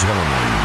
gentlemen,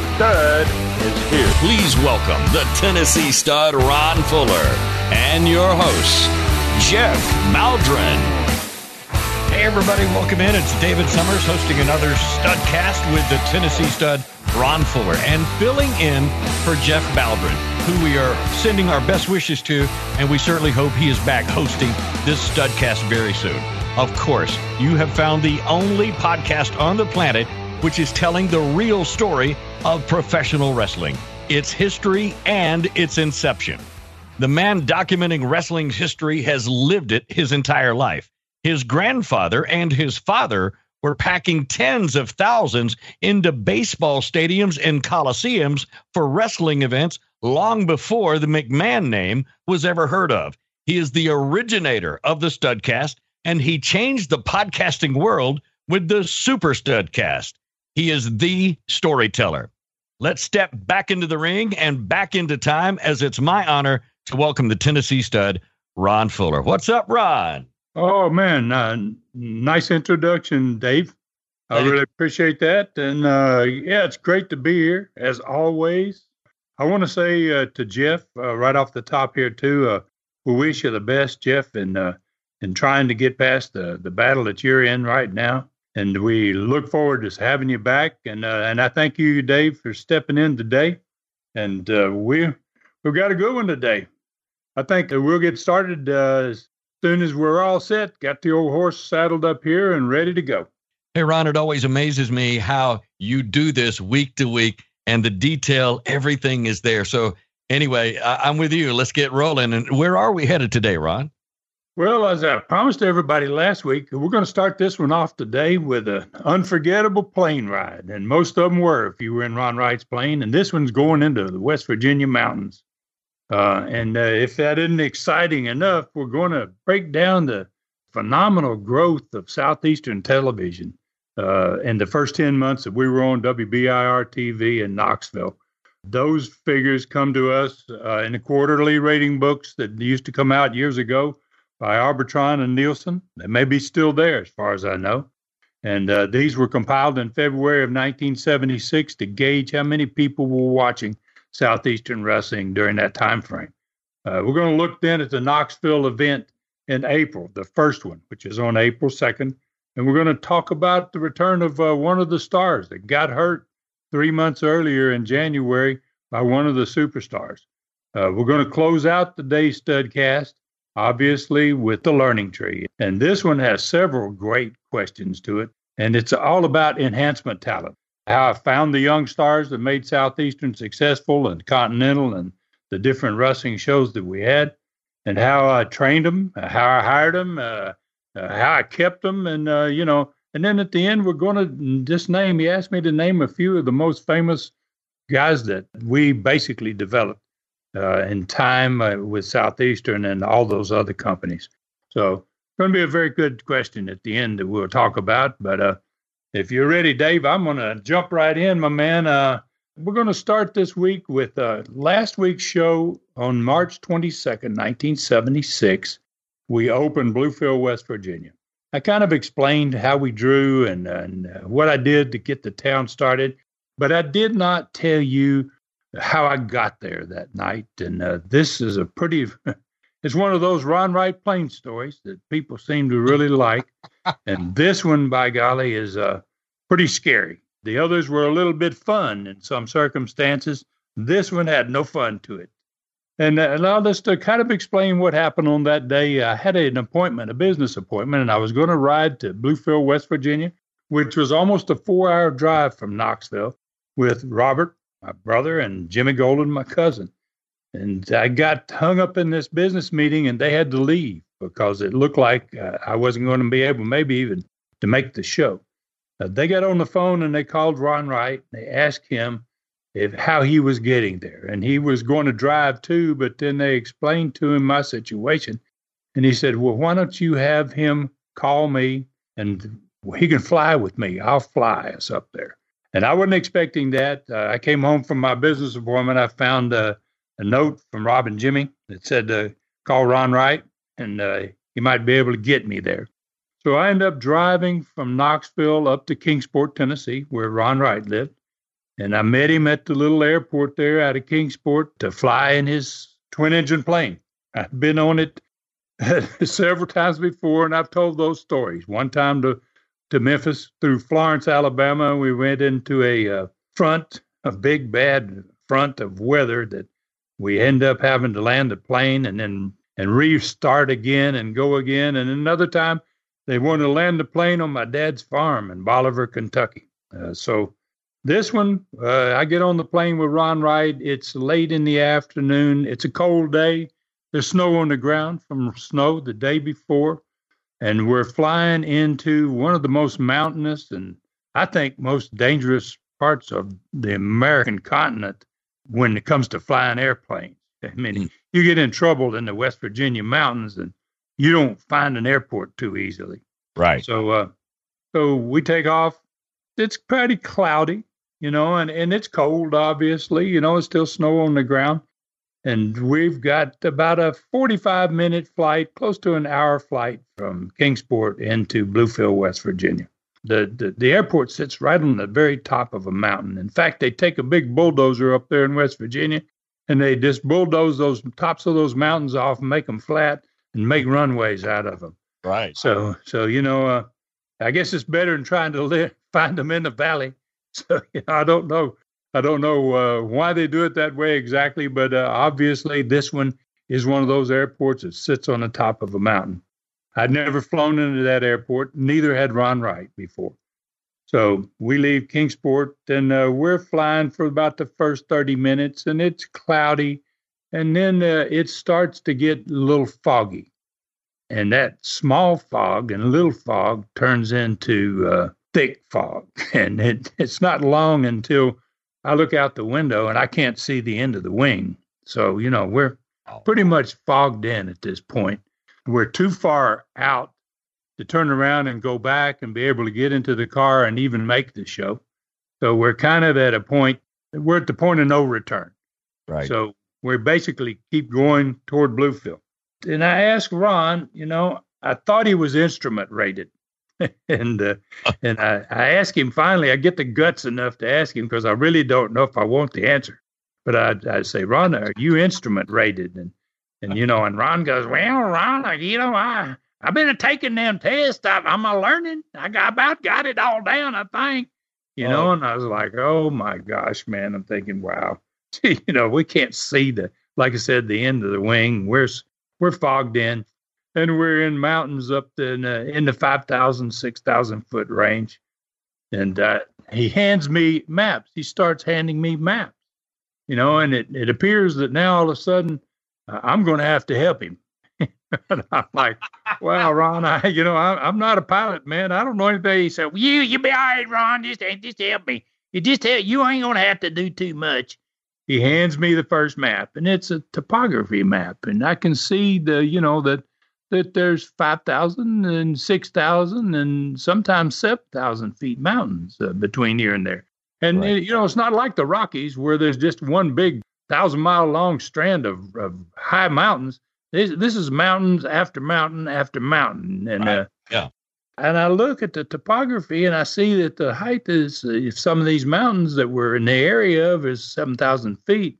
Stud is here. Please welcome the Tennessee Stud, Ron Fuller, and your host, Jeff Maldron. Hey, everybody. Welcome in. It's David Summers hosting another Studcast with the Tennessee Stud, Ron Fuller, and filling in for Jeff Maldron, who we are sending our best wishes to, and we certainly hope he is back hosting this Studcast very soon. Of course, you have found the only podcast on the planet which is telling the real story of professional wrestling, its history and its inception. The man documenting wrestling's history has lived it his entire life. His grandfather and his father were packing tens of thousands into baseball stadiums and coliseums for wrestling events long before the McMahon name was ever heard of. He is the originator of the Studcast, and he changed the podcasting world with the Super Studcast. He is the storyteller. Let's step back into the ring and back into time, as it's my honor to welcome the Tennessee Stud, Ron Fuller. What's up, Ron? Oh, man, nice introduction, Dave. I really appreciate that. And, yeah, it's great to be here, as always. I want to say to Jeff, right off the top here, too, we wish you the best, Jeff, in trying to get past the battle that you're in right now. And we look forward to having you back. And I thank you, Dave, for stepping in today. And we've got a good one today. I think that we'll get started soon as we're all set, got the old horse saddled up here and ready to go. Hey, Ron, it always amazes me how you do this week to week and the detail, everything is there. So anyway, I'm with you. Let's get rolling. And where are we headed today, Ron? Well, as I promised everybody last week, we're going to start this one off today with an unforgettable plane ride. And most of them were, if you were in Ron Wright's plane. And this one's going into the West Virginia mountains. And if that isn't exciting enough, we're going to break down the phenomenal growth of Southeastern television in the first 10 months that we were on WBIR-TV in Knoxville. Those figures come to us in the quarterly rating books that used to come out years ago by Arbitron and Nielsen. They may be still there as far as I know. And these were compiled in February of 1976 to gauge how many people were watching Southeastern wrestling during that time frame. We're going to look then at the Knoxville event in April, the first one, which is on April 2nd. And we're going to talk about the return of one of the stars that got hurt 3 months earlier in January by one of the superstars. We're going to close out today's Studcast, obviously, with the learning tree. And this one has several great questions to it. And it's all about enhancement talent. How I found the young stars that made Southeastern successful and Continental and the different wrestling shows that we had, and how I trained them, how I hired them, how I kept them. And, you know, and then at the end, we're going to just name, he asked me to name a few of the most famous guys that we basically developed in time with Southeastern and all those other companies. So it's going to be a very good question at the end that we'll talk about. But, if you're ready, Dave, I'm going to jump right in, my man. We're going to start this week with last week's show on March 22nd, 1976. We opened Bluefield, West Virginia. I kind of explained how we drew and what I did to get the town started, but I did not tell you how I got there that night. And this is a pretty... It's one of those Ron Wright plane stories that people seem to really like. And this one, by golly, is pretty scary. The others were a little bit fun in some circumstances. This one had no fun to it. And that allowed us to kind of explain what happened on that day. I had an appointment, a business appointment, and I was going to ride to Bluefield, West Virginia, which was almost a 4-hour drive from Knoxville, with Robert, my brother, and Jimmy Golden, my cousin. And I got hung up in this business meeting, and they had to leave because it looked like I wasn't going to be able maybe even to make the show. They got on the phone, and they called Ron Wright, and they asked him how he was getting there. And he was going to drive, too, but then they explained to him my situation. And he said, well, why don't you have him call me, and he can fly with me. I'll fly us up there. And I wasn't expecting that. I came home from my business appointment. I found a note from Rob and Jimmy that said, call Ron Wright, and he might be able to get me there. So I ended up driving from Knoxville up to Kingsport, Tennessee, where Ron Wright lived. And I met him at the little airport there out of Kingsport to fly in his twin-engine plane. I've been on it several times before, and I've told those stories. One time to Memphis through Florence, Alabama, we went into a big, bad front of weather that we end up having to land the plane and then restart again and go again. And another time, they wanted to land the plane on my dad's farm in Bolivar, Kentucky. So this one, I get on the plane with Ron Wright. It's late in the afternoon. It's a cold day. There's snow on the ground from snow the day before. And we're flying into one of the most mountainous and I think most dangerous parts of the American continent when it comes to flying airplanes. I mean, you get in trouble in the West Virginia mountains and you don't find an airport too easily. Right. So we take off. It's pretty cloudy, you know, and it's cold, obviously. You know, it's still snow on the ground. And we've got about a 45-minute flight, close to an hour flight from Kingsport into Bluefield, West Virginia. The airport sits right on the very top of a mountain. In fact, they take a big bulldozer up there in West Virginia, and they just bulldoze those tops of those mountains off, and make them flat, and make runways out of them. Right. So you know, I guess it's better than trying to find them in the valley. So you know, I don't know why they do it that way exactly, but obviously this one is one of those airports that sits on the top of a mountain. I'd never flown into that airport. Neither had Ron Wright before. So we leave Kingsport, and we're flying for about the first 30 minutes, and it's cloudy. And then it starts to get a little foggy. And that small fog and little fog turns into thick fog. And it's not long until I look out the window and I can't see the end of the wing. So, you know, we're pretty much fogged in at this point. We're too far out to turn around and go back and be able to get into the car and even make the show. So we're kind of at we're at the point of no return. Right. So we basically keep going toward Bluefield. And I asked Ron, you know, I thought he was instrument rated. And I asked him finally, I get the guts enough to ask him because I really don't know if I want the answer. But I say, Ron, are you instrument rated? And you know, and Ron goes, well, Ron, you know, I've been taking them tests. I'm learning. I about got it all down, I think. You know, and I was like, oh, my gosh, man. I'm thinking, wow. You know, we can't see like I said, the end of the wing. We're fogged in. And we're in mountains up in the 5,000, 6,000 foot range. And he hands me maps. He starts handing me maps, you know, and it appears that now all of a sudden I'm going to have to help him. And I'm like, wow, Ron, I'm not a pilot, man. I don't know anything. He said, well, you'll be all right, Ron. Just help me. You ain't going to have to do too much. He hands me the first map, and it's a topography map. And I can see that there's 5,000 and 6,000 and sometimes 7,000 feet mountains between here and there. And, right. You know, it's not like the Rockies where there's just one big 1,000-mile long strand of high mountains. This is mountains after mountain after mountain. And right. And I look at the topography and I see that the height is if some of these mountains that we're in the area of is 7,000 feet.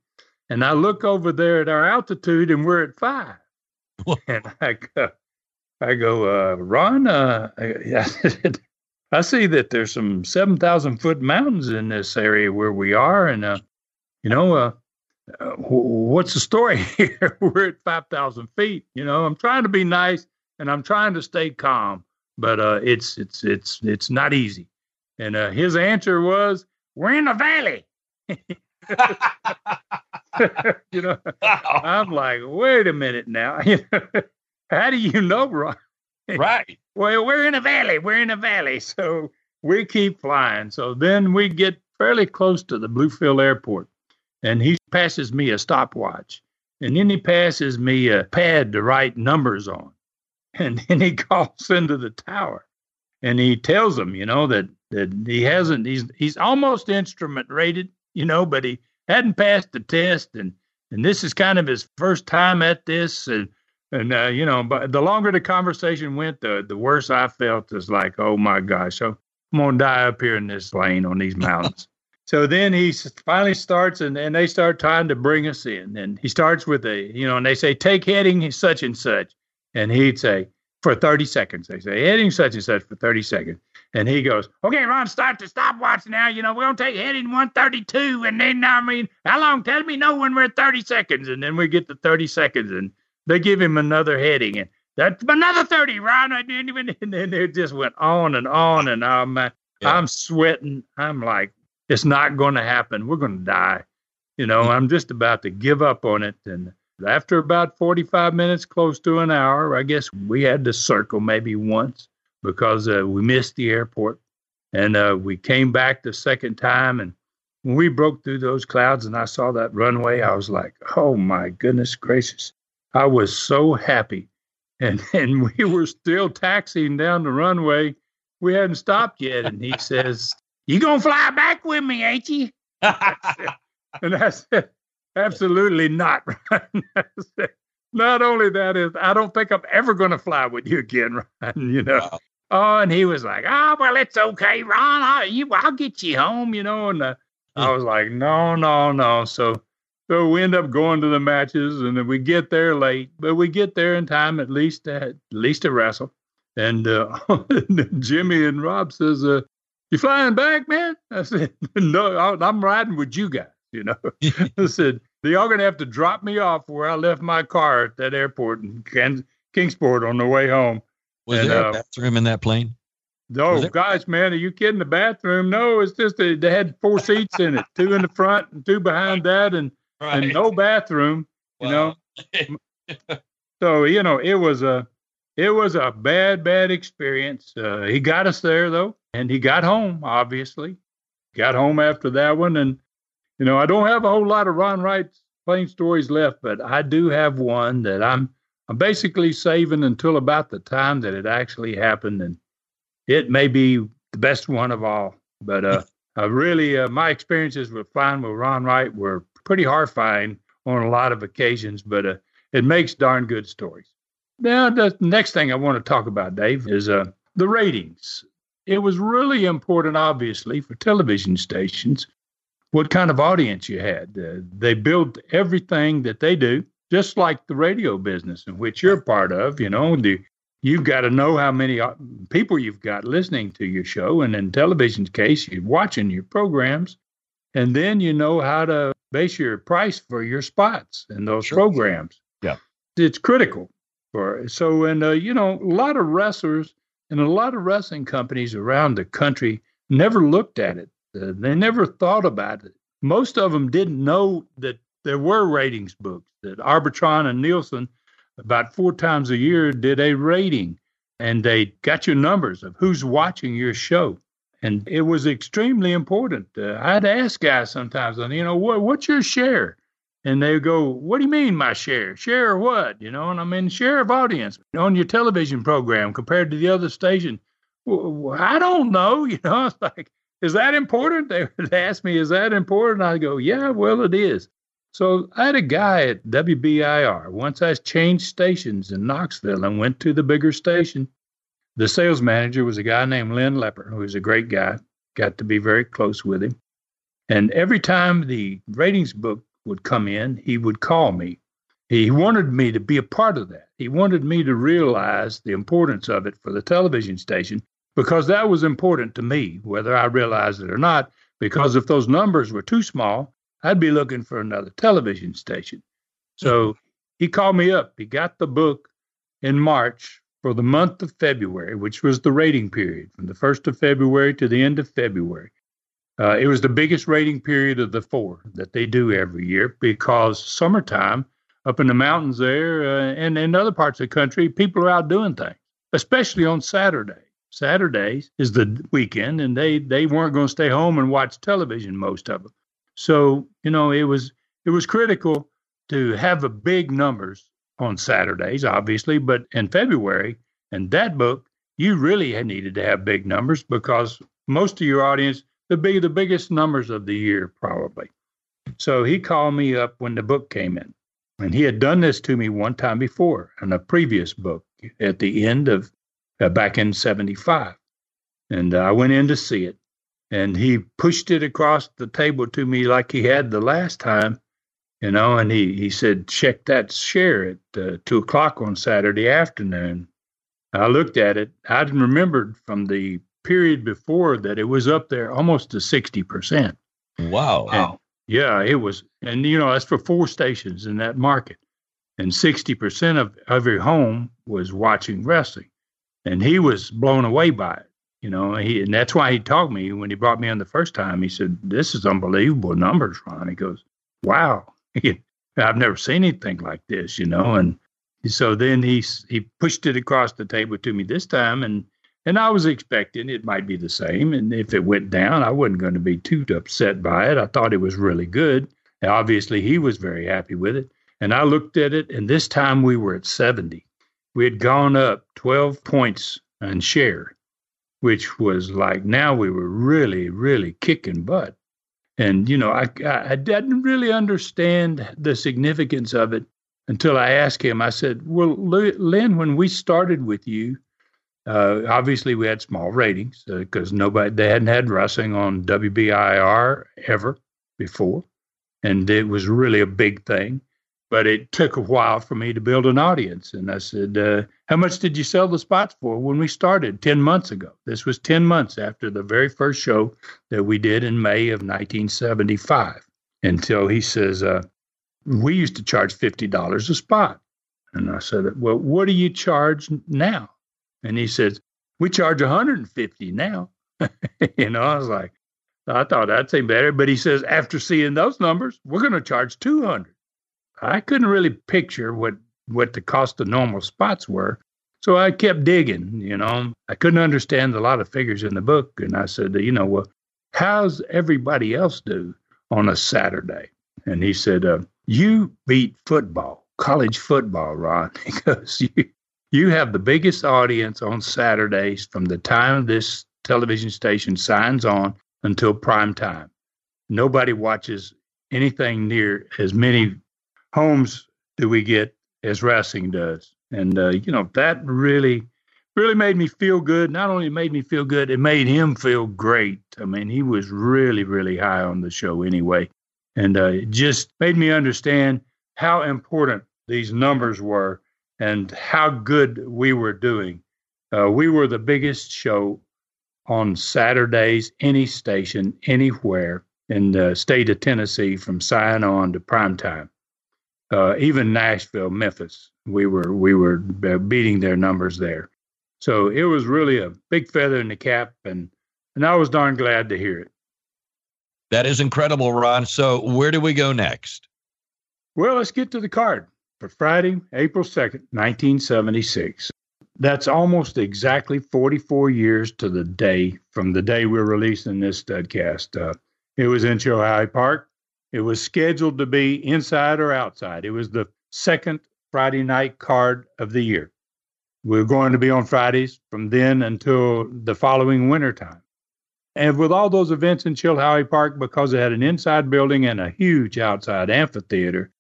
And I look over there at our altitude and we're at 5. And I go, Ron, I see that there's some 7,000 foot mountains in this area where we are. And, what's the story here? We're at 5,000 feet. You know, I'm trying to be nice and I'm trying to stay calm, but it's not easy. And his answer was, "We're in the valley." You know, I'm like, wait a minute now. How do you know, Ron? Right. Well, we're in a valley. We're in a valley. So we keep flying. So then we get fairly close to the Bluefield Airport, and he passes me a stopwatch, and then he passes me a pad to write numbers on, and then he calls into the tower, and he tells them, you know, that he hasn't. He's almost instrument rated, you know, but he hadn't passed the test, and this is kind of his first time at this, and you know, but the longer the conversation went, the worse I felt. It's like, oh my gosh, so I'm gonna die up here in this lane on these mountains. So then he finally starts, and they start trying to bring us in, and he starts with a, you know, and they say, take heading such and such, and he'd say, for 30 seconds. They say, heading such and such for 30 seconds. And he goes, okay, Ron, start the stopwatch now. You know, we're going to take heading 132. And then, I mean, how long? Tell me no when we're at 30 seconds. And then we get to 30 seconds, and they give him another heading. And that's another 30, Ron. And then it just went on. And I'm sweating. I'm like, it's not going to happen. We're going to die. You know, I'm just about to give up on it. And after about 45 minutes, close to an hour, I guess we had to circle maybe once because we missed the airport. And we came back the second time. And when we broke through those clouds and I saw that runway, I was like, oh, my goodness gracious. I was so happy. And we were still taxiing down the runway. We hadn't stopped yet. And he says, you going to fly back with me, ain't you? And I said, absolutely not. Not only that is, I don't think I'm ever going to fly with you again, Ron, you know. Wow. Oh, and he was like, oh, well, it's okay, Ron. I'll get you home, you know. And I was like, no. So we end up going to the matches, and then we get there late, but we get there in time at least to wrestle. And Jimmy and Rob says, you flying back, man? I said, no, I'm riding with you guys. You know, I said, y'all going to have to drop me off where I left my car at that airport in Kingsport on the way home. Was there a bathroom in that plane? Oh, gosh, man, are you kidding? The bathroom? No, it's just they had 4 seats in it, 2 in the front and 2 behind that, and no bathroom, wow. You know. So, you know, it was a bad experience. He got us there, though, and he got home, obviously. Got home after that one, and you know, I don't have a whole lot of Ron Wright's plane stories left, but I do have one that I'm basically saving until about the time that it actually happened, and it may be the best one of all. But I really, my experiences with flying with Ron Wright were pretty horrifying on a lot of occasions, but it makes darn good stories. Now, the next thing I want to talk about, Dave, is the ratings. It was really important, obviously, for television stations, what kind of audience you had. They built everything that they do, just like the radio business in which you're part of. You know, you've got to know how many people you've got listening to your show, and in television's case, you're watching your programs, and then you know how to base your price for your spots in those programs. Yeah, it's critical. You know, a lot of wrestlers and a lot of wrestling companies around the country never looked at it. They never thought about it. Most of them didn't know that there were ratings books, that Arbitron and Nielsen about 4 times a year did a rating, and they got your numbers of who's watching your show. And it was extremely important. I'd ask guys sometimes, you know, what's your share? And they go, what do you mean my share? Share of what? You know, and I mean, share of audience on your television program compared to the other station. Well, I don't know. You know, it's like, is that important? They would ask me, is that important? I go, yeah, well, it is. So I had a guy at WBIR. Once I changed stations in Knoxville and went to the bigger station, the sales manager was a guy named Lynn Lepper, who was a great guy. Got to be very close with him. And every time the ratings book would come in, he would call me. He wanted me to be a part of that. He wanted me to realize the importance of it for the television station, because that was important to me, whether I realized it or not, because if those numbers were too small, I'd be looking for another television station. So he called me up. He got the book in March for the month of February, which was the rating period from the 1st of February to the end of February. It was the biggest rating period of the four that they do every year, because summertime up in the mountains there and in other parts of the country, people are out doing things, especially on Saturday. Saturdays is the weekend, and they weren't going to stay home and watch television, most of them. So, you know, it was critical to have the big numbers on Saturdays, obviously, but in February, and that book, you really needed to have big numbers because most of your audience, the biggest numbers of the year, probably. So he called me up when the book came in, and he had done this to me one time before in a previous book at the end of back in 75. And I went in to see it, and he pushed it across the table to me like he had the last time, you know, and he said, check that share at 2:00 on Saturday afternoon. I looked at it. I remembered from the period before that it was up there almost to 60%. Wow. And, yeah, it was. And, you know, that's for four stations in that market. And 60% of every home was watching wrestling. And he was blown away by it, you know, and that's why he taught me when he brought me in the first time. He said, this is unbelievable numbers, Ron. He goes, wow, I've never seen anything like this, you know. And so then he pushed it across the table to me this time. And I was expecting it might be the same. And if it went down, I wasn't going to be too upset by it. I thought it was really good. And obviously, he was very happy with it. And I looked at it, and this time we were at 70. We had gone up 12 points on share, which was like, now we were really, really kicking butt. And, you know, I didn't really understand the significance of it until I asked him. I said, well, Lynn, when we started with you, obviously we had small ratings because they hadn't had wrestling on WBIR ever before. And it was really a big thing. But it took a while for me to build an audience. And I said, how much did you sell the spots for when we started 10 months ago? This was 10 months after the very first show that we did in May of 1975. Until he says, we used to charge $50 a spot. And I said, well, what do you charge now? And he says, we charge $150 now. You know, I was like, I thought I'd say better. But he says, after seeing those numbers, we're going to charge $200. I couldn't really picture what the cost of normal spots were. So I kept digging, you know. I couldn't understand a lot of figures in the book. And I said, you know, well, how's everybody else do on a Saturday? And he said, you beat football, college football, Ron. He goes, you have the biggest audience on Saturdays from the time this television station signs on until prime time. Nobody watches anything near as many homes do we get as wrestling does. And, you know, that really, really made me feel good. Not only made me feel good, it made him feel great. I mean, he was really, really high on the show anyway. And it just made me understand how important these numbers were and how good we were doing. We were the biggest show on Saturdays, any station, anywhere in the state of Tennessee from sign on to primetime. Even Nashville, Memphis, we were beating their numbers there. So it was really a big feather in the cap, and I was darn glad to hear it. That is incredible, Ron. So where do we go next? Well, let's get to the card for Friday, April 2nd, 1976. That's almost exactly 44 years to the day from the day we're releasing this studcast. It was in Chilhowee Park. It was scheduled to be inside or outside. It was the second Friday night card of the year. We were going to be on Fridays from then until the following wintertime. And with all those events in Chilhowee Park, because it had an inside building and a huge outside amphitheater,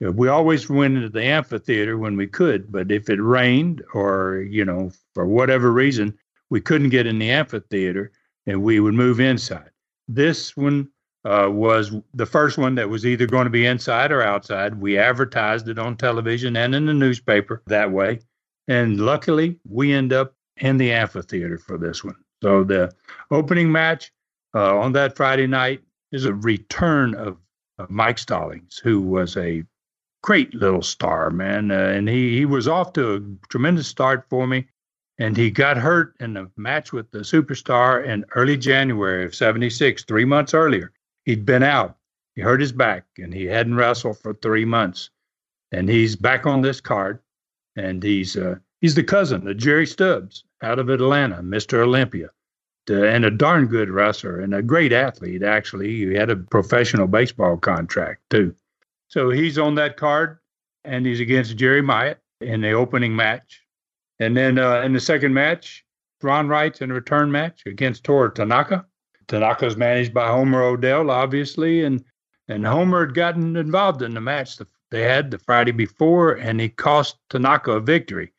we always went into the amphitheater when we could. But if it rained or, you know, for whatever reason, we couldn't get in the amphitheater and we would move inside. This one was the first one that was either going to be inside or outside. We advertised it on television and in the newspaper that way. And luckily, we end up in the amphitheater for this one. So the opening match on that Friday night is a return of Mike Stallings, who was a great little star, man. And he was off to a tremendous start for me. And he got hurt in a match with the Superstar in early January of 76, 3 months earlier. He'd been out. He hurt his back, and he hadn't wrestled for 3 months. And he's back on this card, and he's the cousin of Jerry Stubbs out of Atlanta, Mr. Olympia, and a darn good wrestler and a great athlete, actually. He had a professional baseball contract, too. So he's on that card, and he's against Jerry Myatt in the opening match. And then in the second match, Ron Wright's in a return match against Tor Tanaka. Tanaka's managed by Homer O'Dell, obviously, and Homer had gotten involved in the match they had the Friday before, and he cost Tanaka a victory.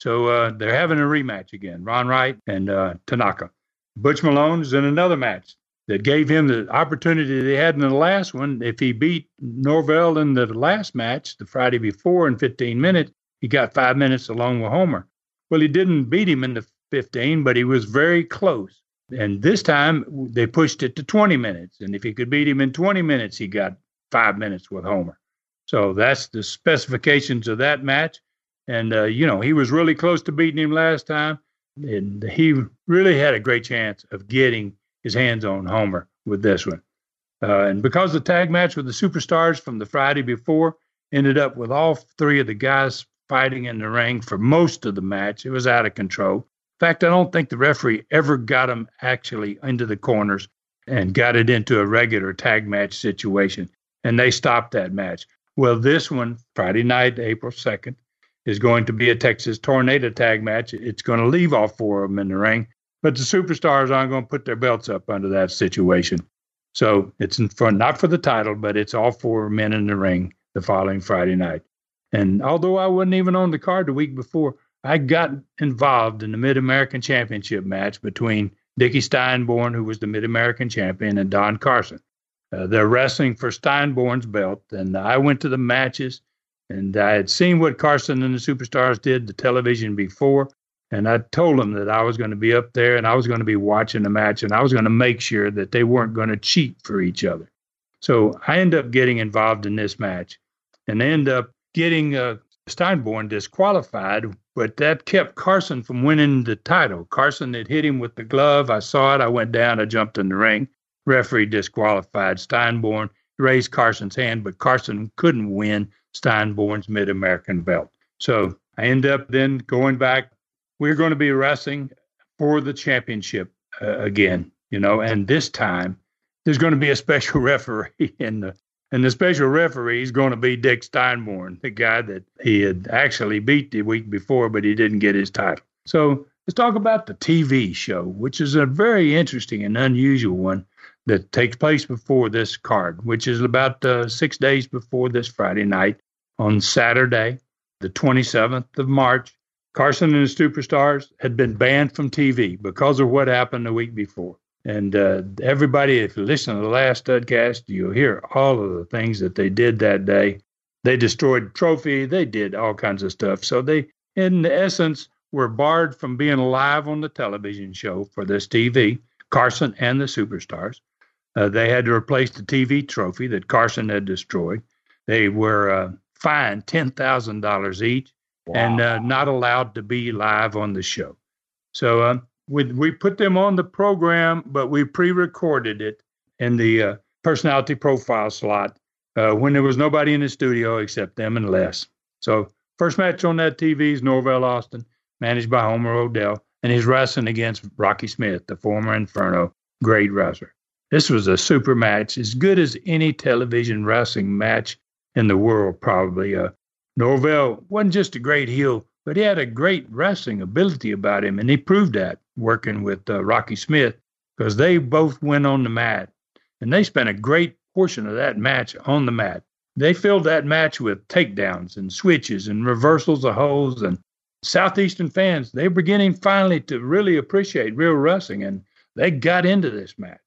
So they're having a rematch again, Ron Wright and Tanaka. Butch Malone is in another match that gave him the opportunity that he had in the last one. If he beat Norvell in the last match, the Friday before, in 15 minutes, he got 5 minutes along with Homer. Well, he didn't beat him in the 15, but he was very close. And this time, they pushed it to 20 minutes. And if he could beat him in 20 minutes, he got 5 minutes with Homer. So that's the specifications of that match. And, he was really close to beating him last time. And he really had a great chance of getting his hands on Homer with this one. And because the tag match with the Superstars from the Friday before ended up with all three of the guys fighting in the ring for most of the match. It was out of control. In fact, I don't think the referee ever got him actually into the corners and got it into a regular tag match situation. And they stopped that match. Well, this one, Friday night, April 2nd, is going to be a Texas Tornado tag match. It's going to leave all four of them in the ring, but the Superstars aren't going to put their belts up under that situation. So it's not for the title, but it's all four men in the ring the following Friday night. And although I wasn't even on the card the week before, I got involved in the Mid-American Championship match between Dickie Steinborn, who was the Mid-American champion, and Don Carson. They're wrestling for Steinborn's belt, and I went to the matches, and I had seen what Carson and the Superstars did the television before, and I told them that I was going to be up there, and I was going to be watching the match, and I was going to make sure that they weren't going to cheat for each other. So I ended up getting involved in this match, and they ended up getting Steinborn disqualified, but that kept Carson from winning the title. Carson had hit him with the glove. I saw it. I went down. I jumped in the ring. Referee disqualified Steinborn, raised Carson's hand, but Carson couldn't win Steinborn's Mid-American belt. So I end up then going back. We're going to be wrestling for the championship again, and this time there's going to be a special referee in the And the special referee is going to be Dick Steinborn, the guy that he had actually beat the week before, but he didn't get his title. So let's talk about the TV show, which is a very interesting and unusual one that takes place before this card, which is about 6 days before this Friday night. On Saturday, the 27th of March, Carson and the Superstars had been banned from TV because of what happened the week before. And everybody, if you listen to the last Studcast, you'll hear all of the things that they did that day. They destroyed the trophy. They did all kinds of stuff. So they, in essence, were barred from being live on the television show for this TV, Carson and the Superstars. They had to replace the TV trophy that Carson had destroyed. They were fined $10,000 each. Wow. And not allowed to be live on the show. So, we put them on the program, but we pre-recorded it in the personality profile slot when there was nobody in the studio except them and Les. So first match on that TV is Norvell Austin, managed by Homer O'Dell, and he's wrestling against Rocky Smith, the former Inferno great wrestler. This was a super match, as good as any television wrestling match in the world, probably. Norvell wasn't just a great heel, but he had a great wrestling ability about him, and he proved that working with Rocky Smith, because they both went on the mat, and they spent a great portion of that match on the mat. They filled that match with takedowns and switches and reversals of holds, and Southeastern fans, they were beginning finally to really appreciate real wrestling, and they got into this match.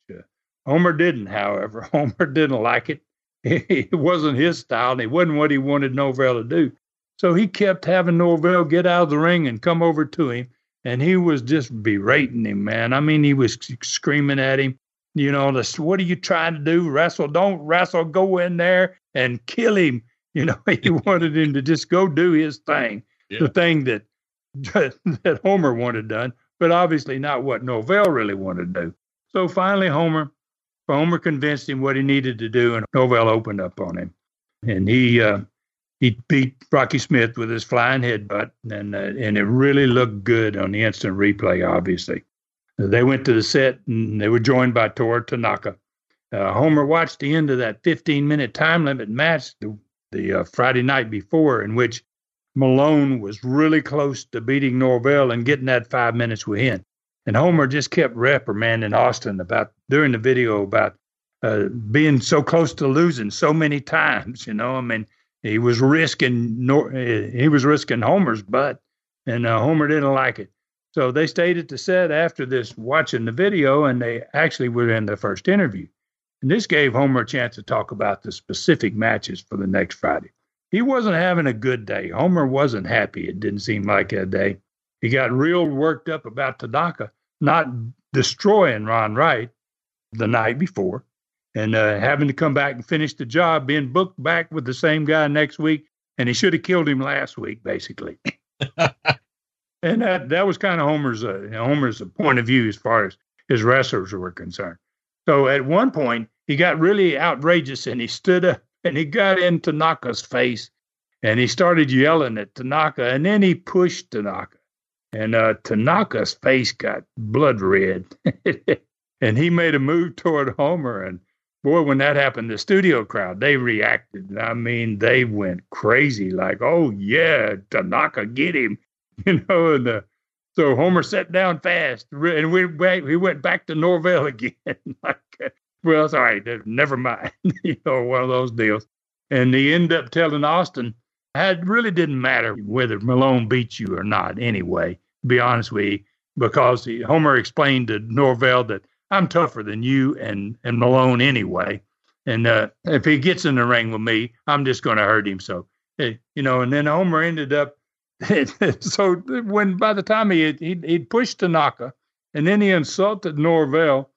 Homer didn't, however. Homer didn't like it. It wasn't his style, and it wasn't what he wanted Norvell to do. So he kept having Norvell get out of the ring and come over to him, and he was just berating him, man. I mean, he was screaming at him. You know, this, what are you trying to do? Wrestle? Don't wrestle. Go in there and kill him. You know, he wanted him to just go do his thing, the thing that Homer wanted done, but obviously not what Norvell really wanted to do. So finally, Homer convinced him what he needed to do, and Norvell opened up on him, and he beat Rocky Smith with his flying headbutt, and it really looked good on the instant replay. Obviously, they went to the set, and they were joined by Tor Tanaka. Homer watched the end of that 15-minute time limit match the Friday night before, in which Malone was really close to beating Norvell and getting that 5 minutes within. And Homer just kept reprimanding Austin about, during the video, about being so close to losing so many times. You know, I mean, he was risking Homer's butt, and Homer didn't like it. So they stayed at the set after this, watching the video, and they actually were in the first interview. And this gave Homer a chance to talk about the specific matches for the next Friday. He wasn't having a good day. Homer wasn't happy. It didn't seem like that day. He got real worked up about Tanaka not destroying Ron Wright the night before, and having to come back and finish the job, being booked back with the same guy next week. And he should have killed him last week, basically. And that was kind of Homer's point of view as far as his wrestlers were concerned. So at one point, he got really outrageous, and he stood up and he got in Tanaka's face, and he started yelling at Tanaka, and then he pushed Tanaka, and Tanaka's face got blood red, and he made a move toward Homer. And boy, when that happened, the studio crowd, they reacted. I mean, they went crazy, like, oh yeah, Tanaka, get him, you know. And so Homer sat down fast, and we went back to Norvell again. Like, well, sorry, never mind, you know, one of those deals. And he ended up telling Austin, it really didn't matter whether Malone beat you or not anyway, to be honest with you, because Homer explained to Norvell that I'm tougher than you and Malone anyway. And if he gets in the ring with me, I'm just going to hurt him. So, you know, and then Homer ended up, so when by the time he pushed Tanaka, and then he insulted Norvell,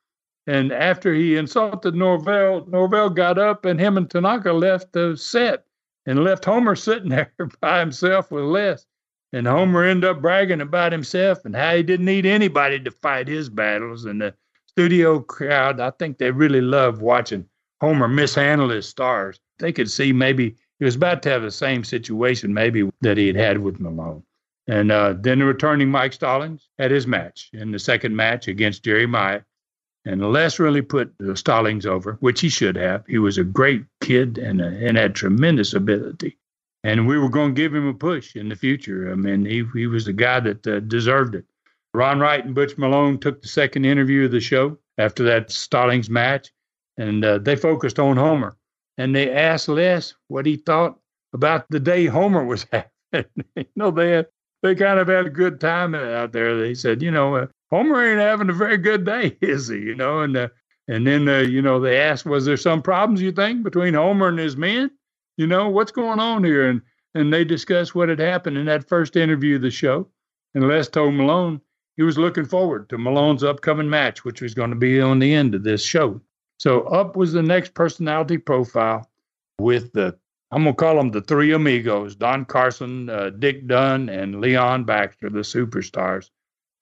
and after he insulted Norvell, Norvell got up, and him and Tanaka left the set and left Homer sitting there by himself with Les. And Homer ended up bragging about himself and how he didn't need anybody to fight his battles. And the studio crowd, I think they really loved watching Homer mishandle his stars. They could see maybe he was about to have the same situation maybe that he had had with Malone. And then the returning Mike Stallings had his match in the second match against Jerry Myatt. And Les really put Stallings over, which he should have. He was a great kid and had tremendous ability. And we were going to give him a push in the future. I mean, he was the guy that deserved it. Ron Wright and Butch Malone took the second interview of the show after that Stallings match, and they focused on Homer. And they asked Les what he thought about the day Homer was having. You know, they kind of had a good time out there. They said, you know, Homer ain't having a very good day, is he? You know, and then you know, they asked, was there some problems, you think, between Homer and his men? You know, what's going on here? And they discussed what had happened in that first interview of the show. And Les told Malone he was looking forward to Malone's upcoming match, which was going to be on the end of this show. So up was the next personality profile with I'm going to call them the three amigos, Don Carson, Dick Dunn, and Leon Baxter, the superstars.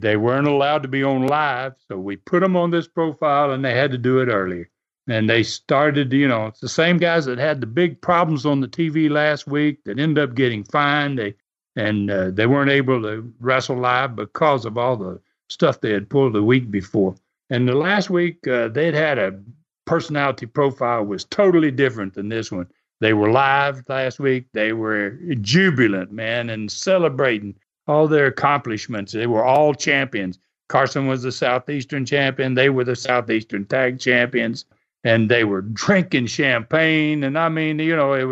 They weren't allowed to be on live, so we put them on this profile, and they had to do it earlier. And they started, you know, it's the same guys that had the big problems on the TV last week that ended up getting fined. They weren't able to wrestle live because of all the stuff they had pulled the week before. And the last week, they'd had a personality profile was totally different than this one. They were live last week. They were jubilant, man, and celebrating all their accomplishments. They were all champions. Carson was the Southeastern champion. They were the Southeastern tag champions, and they were drinking champagne. And I mean, you know, it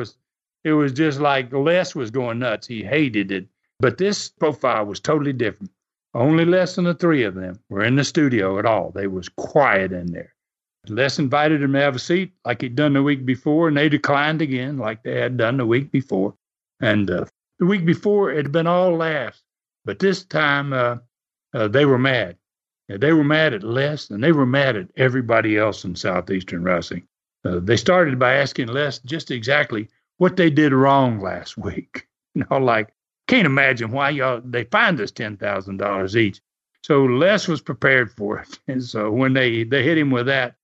was just like Les was going nuts. He hated it. But this profile was totally different. Only less than the three of them were in the studio at all. They was quiet in there. Les invited them to have a seat like he'd done the week before, and they declined again like they had done the week before. And the week before, it had been all laughs. But this time, they were mad. And they were mad at Les, and they were mad at everybody else in Southeastern Wrestling. They started by asking Les just exactly what they did wrong last week. You know, like, can't imagine why they fined us $10,000 each. So Les was prepared for it. And so when they hit him with that,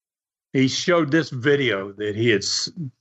he showed this video that he had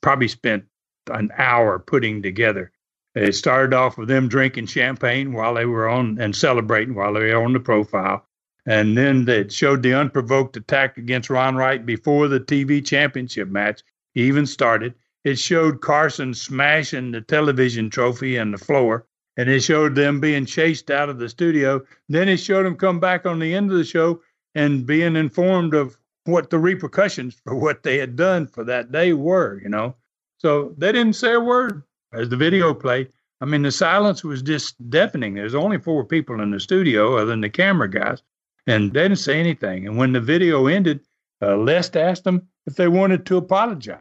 probably spent an hour putting together. It started off with them drinking champagne while they were on and celebrating while they were on the profile. And then it showed the unprovoked attack against Ron Wright before the TV championship match even started. It showed Carson smashing the television trophy and the floor, and it showed them being chased out of the studio. Then it showed them come back on the end of the show and being informed of what the repercussions for what they had done for that day were, you know. So they didn't say a word as the video played. I mean, the silence was just deafening. There's only four people in the studio other than the camera guys, and they didn't say anything. And when the video ended, Les asked them if they wanted to apologize.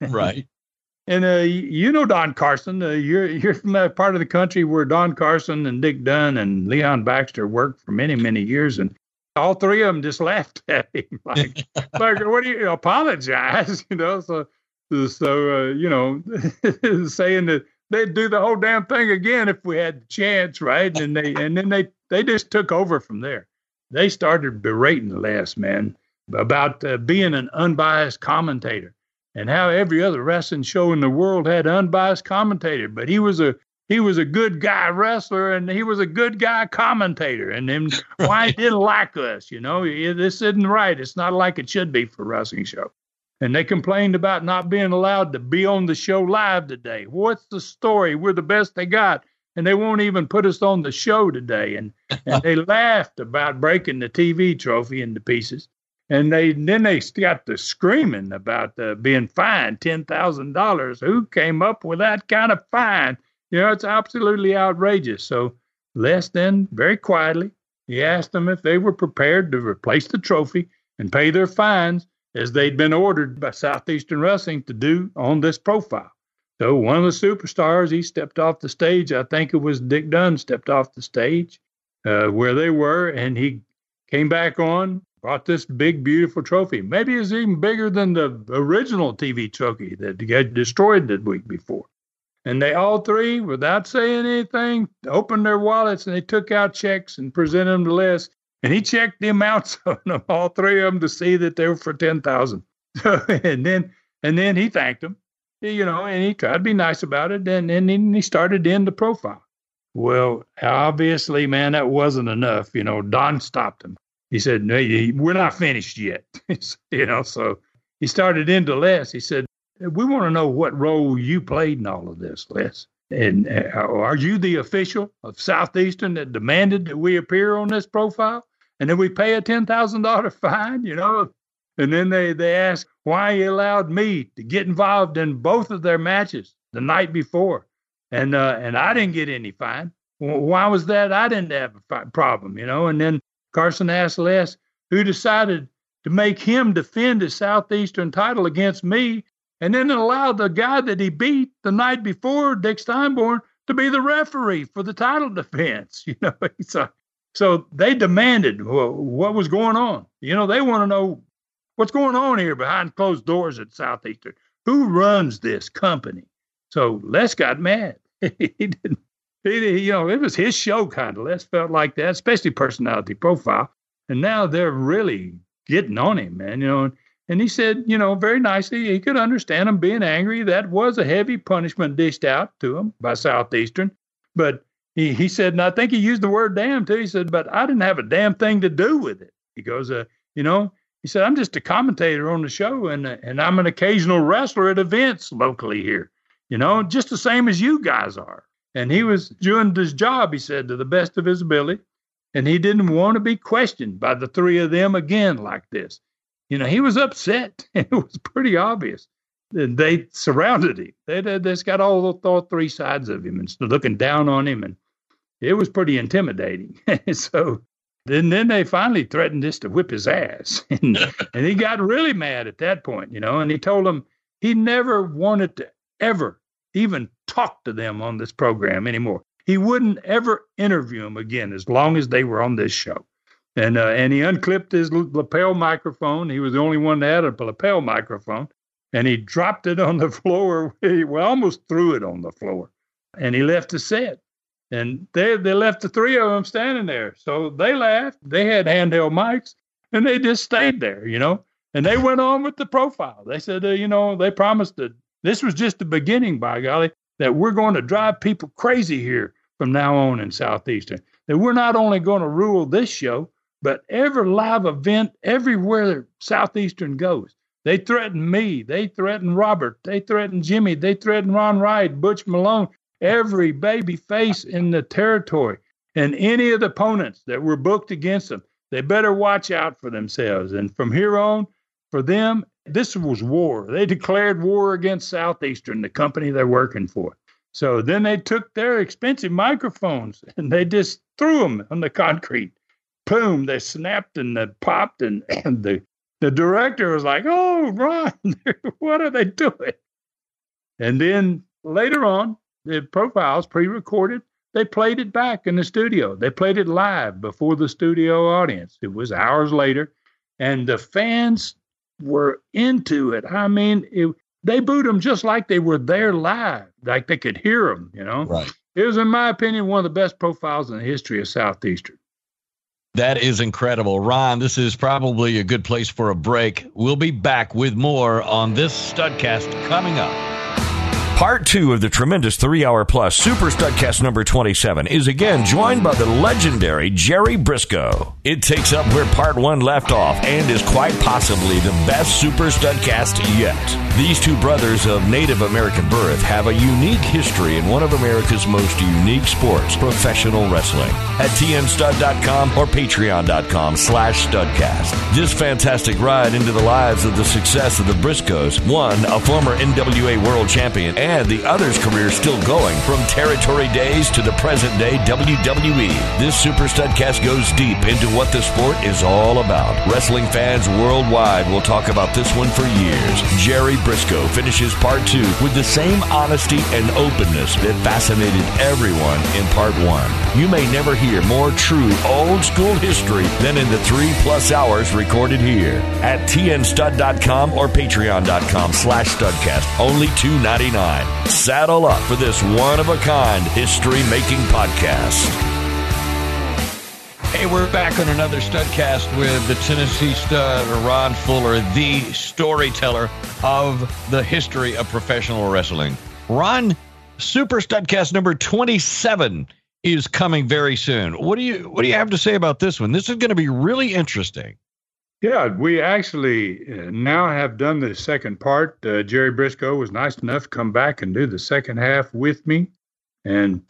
Right. And you know Don Carson. You're from that part of the country where Don Carson and Dick Dunn and Leon Baxter worked for many, many years, and all three of them just laughed at him, like what do you apologize? You know, so you know, saying that they'd do the whole damn thing again if we had the chance, right? And then they just took over from there. They started berating the last man about being an unbiased commentator. And how every other wrestling show in the world had unbiased commentator, but he was a good guy wrestler, and he was a good guy commentator. And then right. Why he didn't like us, you know? This isn't right. It's not like it should be for a wrestling show. And they complained about not being allowed to be on the show live today. What's the story? We're the best they got, and they won't even put us on the show today. And they laughed about breaking the TV trophy into pieces. And then they got to screaming about being fined $10,000. Who came up with that kind of fine? You know, it's absolutely outrageous. So Les then, very quietly, he asked them if they were prepared to replace the trophy and pay their fines as they'd been ordered by Southeastern Wrestling to do on this profile. So one of the superstars, he stepped off the stage. I think it was Dick Dunn stepped off the stage where they were, and he came back on. Brought this big, beautiful trophy. Maybe it's even bigger than the original TV trophy that got destroyed the week before. And they all three, without saying anything, opened their wallets and they took out checks and presented them to Les. And he checked the amounts on them, all three of them, to see that they were for $10,000. and then he thanked them, you know, and he tried to be nice about it. And then he started to end the profile. Well, obviously, man, that wasn't enough. You know, Don stopped him. He said, "No, we're not finished yet." You know, so he started into Les. He said, "We want to know what role you played in all of this, Les. And are you the official of Southeastern that demanded that we appear on this profile and that we pay a $10,000 fine?" You know, and then they asked why he allowed me to get involved in both of their matches the night before, and I didn't get any fine. Why was that? I didn't have a problem, you know, and then. Carson asked Les who decided to make him defend his Southeastern title against me and then allowed the guy that he beat the night before, Dick Steinborn, to be the referee for the title defense. You know, so they demanded what was going on. You know, they want to know what's going on here behind closed doors at Southeastern. Who runs this company? So Les got mad. He didn't. You know, it was his show, kind of. Les felt like that, especially personality profile. And now they're really getting on him, man, you know. And he said, you know, very nicely, he could understand him being angry. That was a heavy punishment dished out to him by Southeastern. But he said, and I think he used the word damn, too. He said, but I didn't have a damn thing to do with it. He goes, you know, he said, I'm just a commentator on the show, and I'm an occasional wrestler at events locally here, you know, just the same as you guys are. And he was doing his job, he said, to the best of his ability. And he didn't want to be questioned by the three of them again like this. You know, he was upset. And it was pretty obvious. And they surrounded him. They just got all three sides of him and looking down on him. And it was pretty intimidating. So then they finally threatened just to whip his ass. And he got really mad at that point, you know. And he told them he never wanted to ever even talk to them on this program anymore. He wouldn't ever interview them again as long as they were on this show. And he unclipped his lapel microphone. He was the only one that had a lapel microphone. And he dropped it on the floor. He almost threw it on the floor. And he left the set. And they left the three of them standing there. So they laughed. They had handheld mics. And they just stayed there, you know. And they went on with the profile. They said, you know, they promised that this was just the beginning, by golly, that we're going to drive people crazy here from now on in Southeastern. That we're not only going to rule this show, but every live event, everywhere Southeastern goes. They threatened me. They threatened Robert. They threatened Jimmy. They threatened Ron Wright, Butch Malone, every baby face in the territory. And any of the opponents that were booked against them, they better watch out for themselves. And from here on, for them, this was war. They declared war against Southeastern, the company they're working for. So then they took their expensive microphones and they just threw them on the concrete. Boom, they snapped and they popped, and the director was like, oh, Ron, what are they doing? And then later on, the profiles pre-recorded, they played it back in the studio. They played it live before the studio audience. It was hours later, and the fans were into it. I mean, they booed them just like they were there live, like they could hear them, you know? Right. It was, in my opinion, one of the best profiles in the history of Southeastern. That is incredible. Ron, this is probably a good place for a break. We'll be back with more on this Studcast coming up. Part two of the tremendous 3-hour-plus Super Studcast number 27 is again joined by the legendary Jerry Briscoe. It takes up where part one left off and is quite possibly the best Super Studcast yet. These two brothers of Native American birth have a unique history in one of America's most unique sports, professional wrestling. At tnstud.com or patreon.com/studcast. This fantastic ride into the lives of the success of the Briscoes, one a former NWA world champion and the other's career still going from territory days to the present day WWE. This Super Studcast goes deep into what the sport is all about. Wrestling fans worldwide will talk about this one for years. Jerry Briscoe finishes part two with the same honesty and openness that fascinated everyone in part one. You may never hear more true old school history than in the 3+ hours recorded here at tnstud.com or patreon.com/studcast. Only $2.99. Saddle up for this one-of-a-kind history-making podcast. Hey, we're back on another Studcast with the Tennessee Stud, Ron Fuller, the storyteller of the history of professional wrestling. Ron, Super Studcast number 27 is coming very soon. What do you have to say about this one? This is going to be really interesting. Yeah, we actually now have done the second part. Jerry Briscoe was nice enough to come back and do the second half with me. And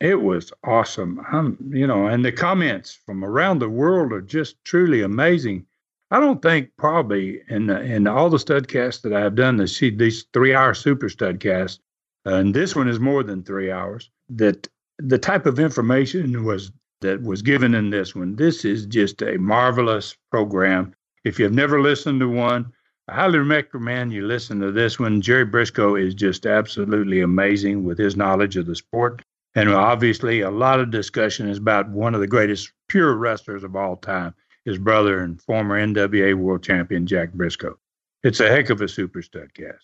it was awesome. And the comments from around the world are just truly amazing. I don't think probably in all the Studcasts that I've done, these 3-hour Super Studcasts, and this one is more than 3 hours, that the type of information that was given in this one. This is just a marvelous program. If you've never listened to one, I highly recommend you listen to this one. Jerry Briscoe is just absolutely amazing with his knowledge of the sport. And obviously a lot of discussion is about one of the greatest pure wrestlers of all time, his brother and former NWA world champion, Jack Briscoe. It's a heck of a Super Studcast.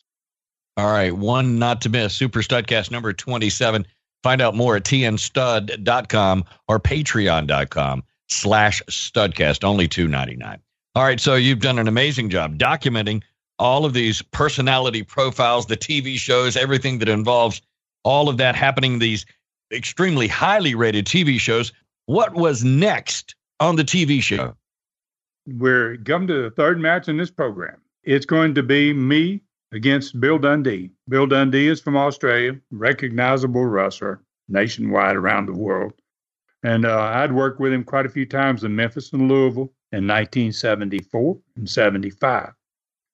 All right. One not to miss, Super Studcast number 27. Find out more at tnstud.com or patreon.com/studcast, only $2.99. All right, so you've done an amazing job documenting all of these personality profiles, the TV shows, everything that involves all of that happening, these extremely highly rated TV shows. What was next on the TV show? We're come to the third match in this program. It's going to be me against Bill Dundee. Bill Dundee is from Australia, recognizable wrestler nationwide around the world. And I'd worked with him quite a few times in Memphis and Louisville in 1974 and 75.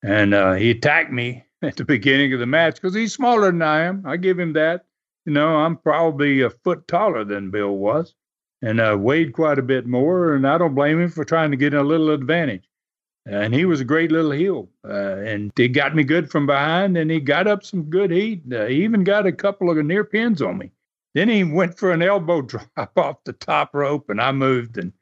And he attacked me at the beginning of the match because he's smaller than I am. I give him that. You know, I'm probably a foot taller than Bill was and weighed quite a bit more. And I don't blame him for trying to get a little advantage. And he was a great little heel, and he got me good from behind, and he got up some good heat. He even got a couple of near pins on me. Then he went for an elbow drop off the top rope, and I moved, and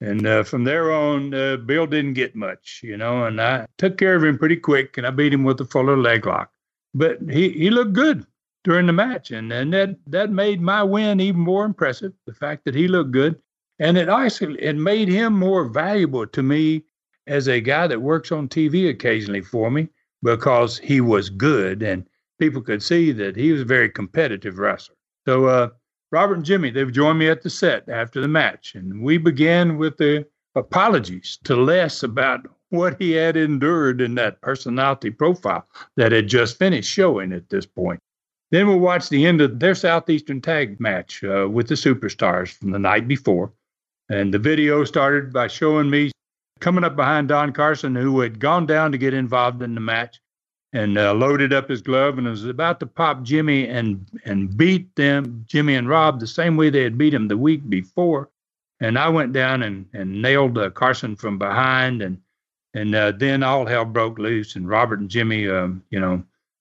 And from there on, Bill didn't get much, you know, and I took care of him pretty quick, and I beat him with a Fuller leg lock. But he looked good during the match, and that made my win even more impressive, the fact that he looked good. And it also, it made him more valuable to me as a guy that works on TV occasionally for me, because he was good, and people could see that he was a very competitive wrestler. So, Robert and Jimmy, they've joined me at the set after the match, and we began with the apologies to Les about what he had endured in that personality profile that had just finished showing at this point. Then we'll watch the end of their Southeastern Tag match with the Superstars from the night before, and the video started by showing me coming up behind Don Carson, who had gone down to get involved in the match, and loaded up his glove and was about to pop Jimmy and beat them, Jimmy and Rob, the same way they had beat him the week before. And I went down and nailed Carson from behind, and then all hell broke loose, and Robert and Jimmy,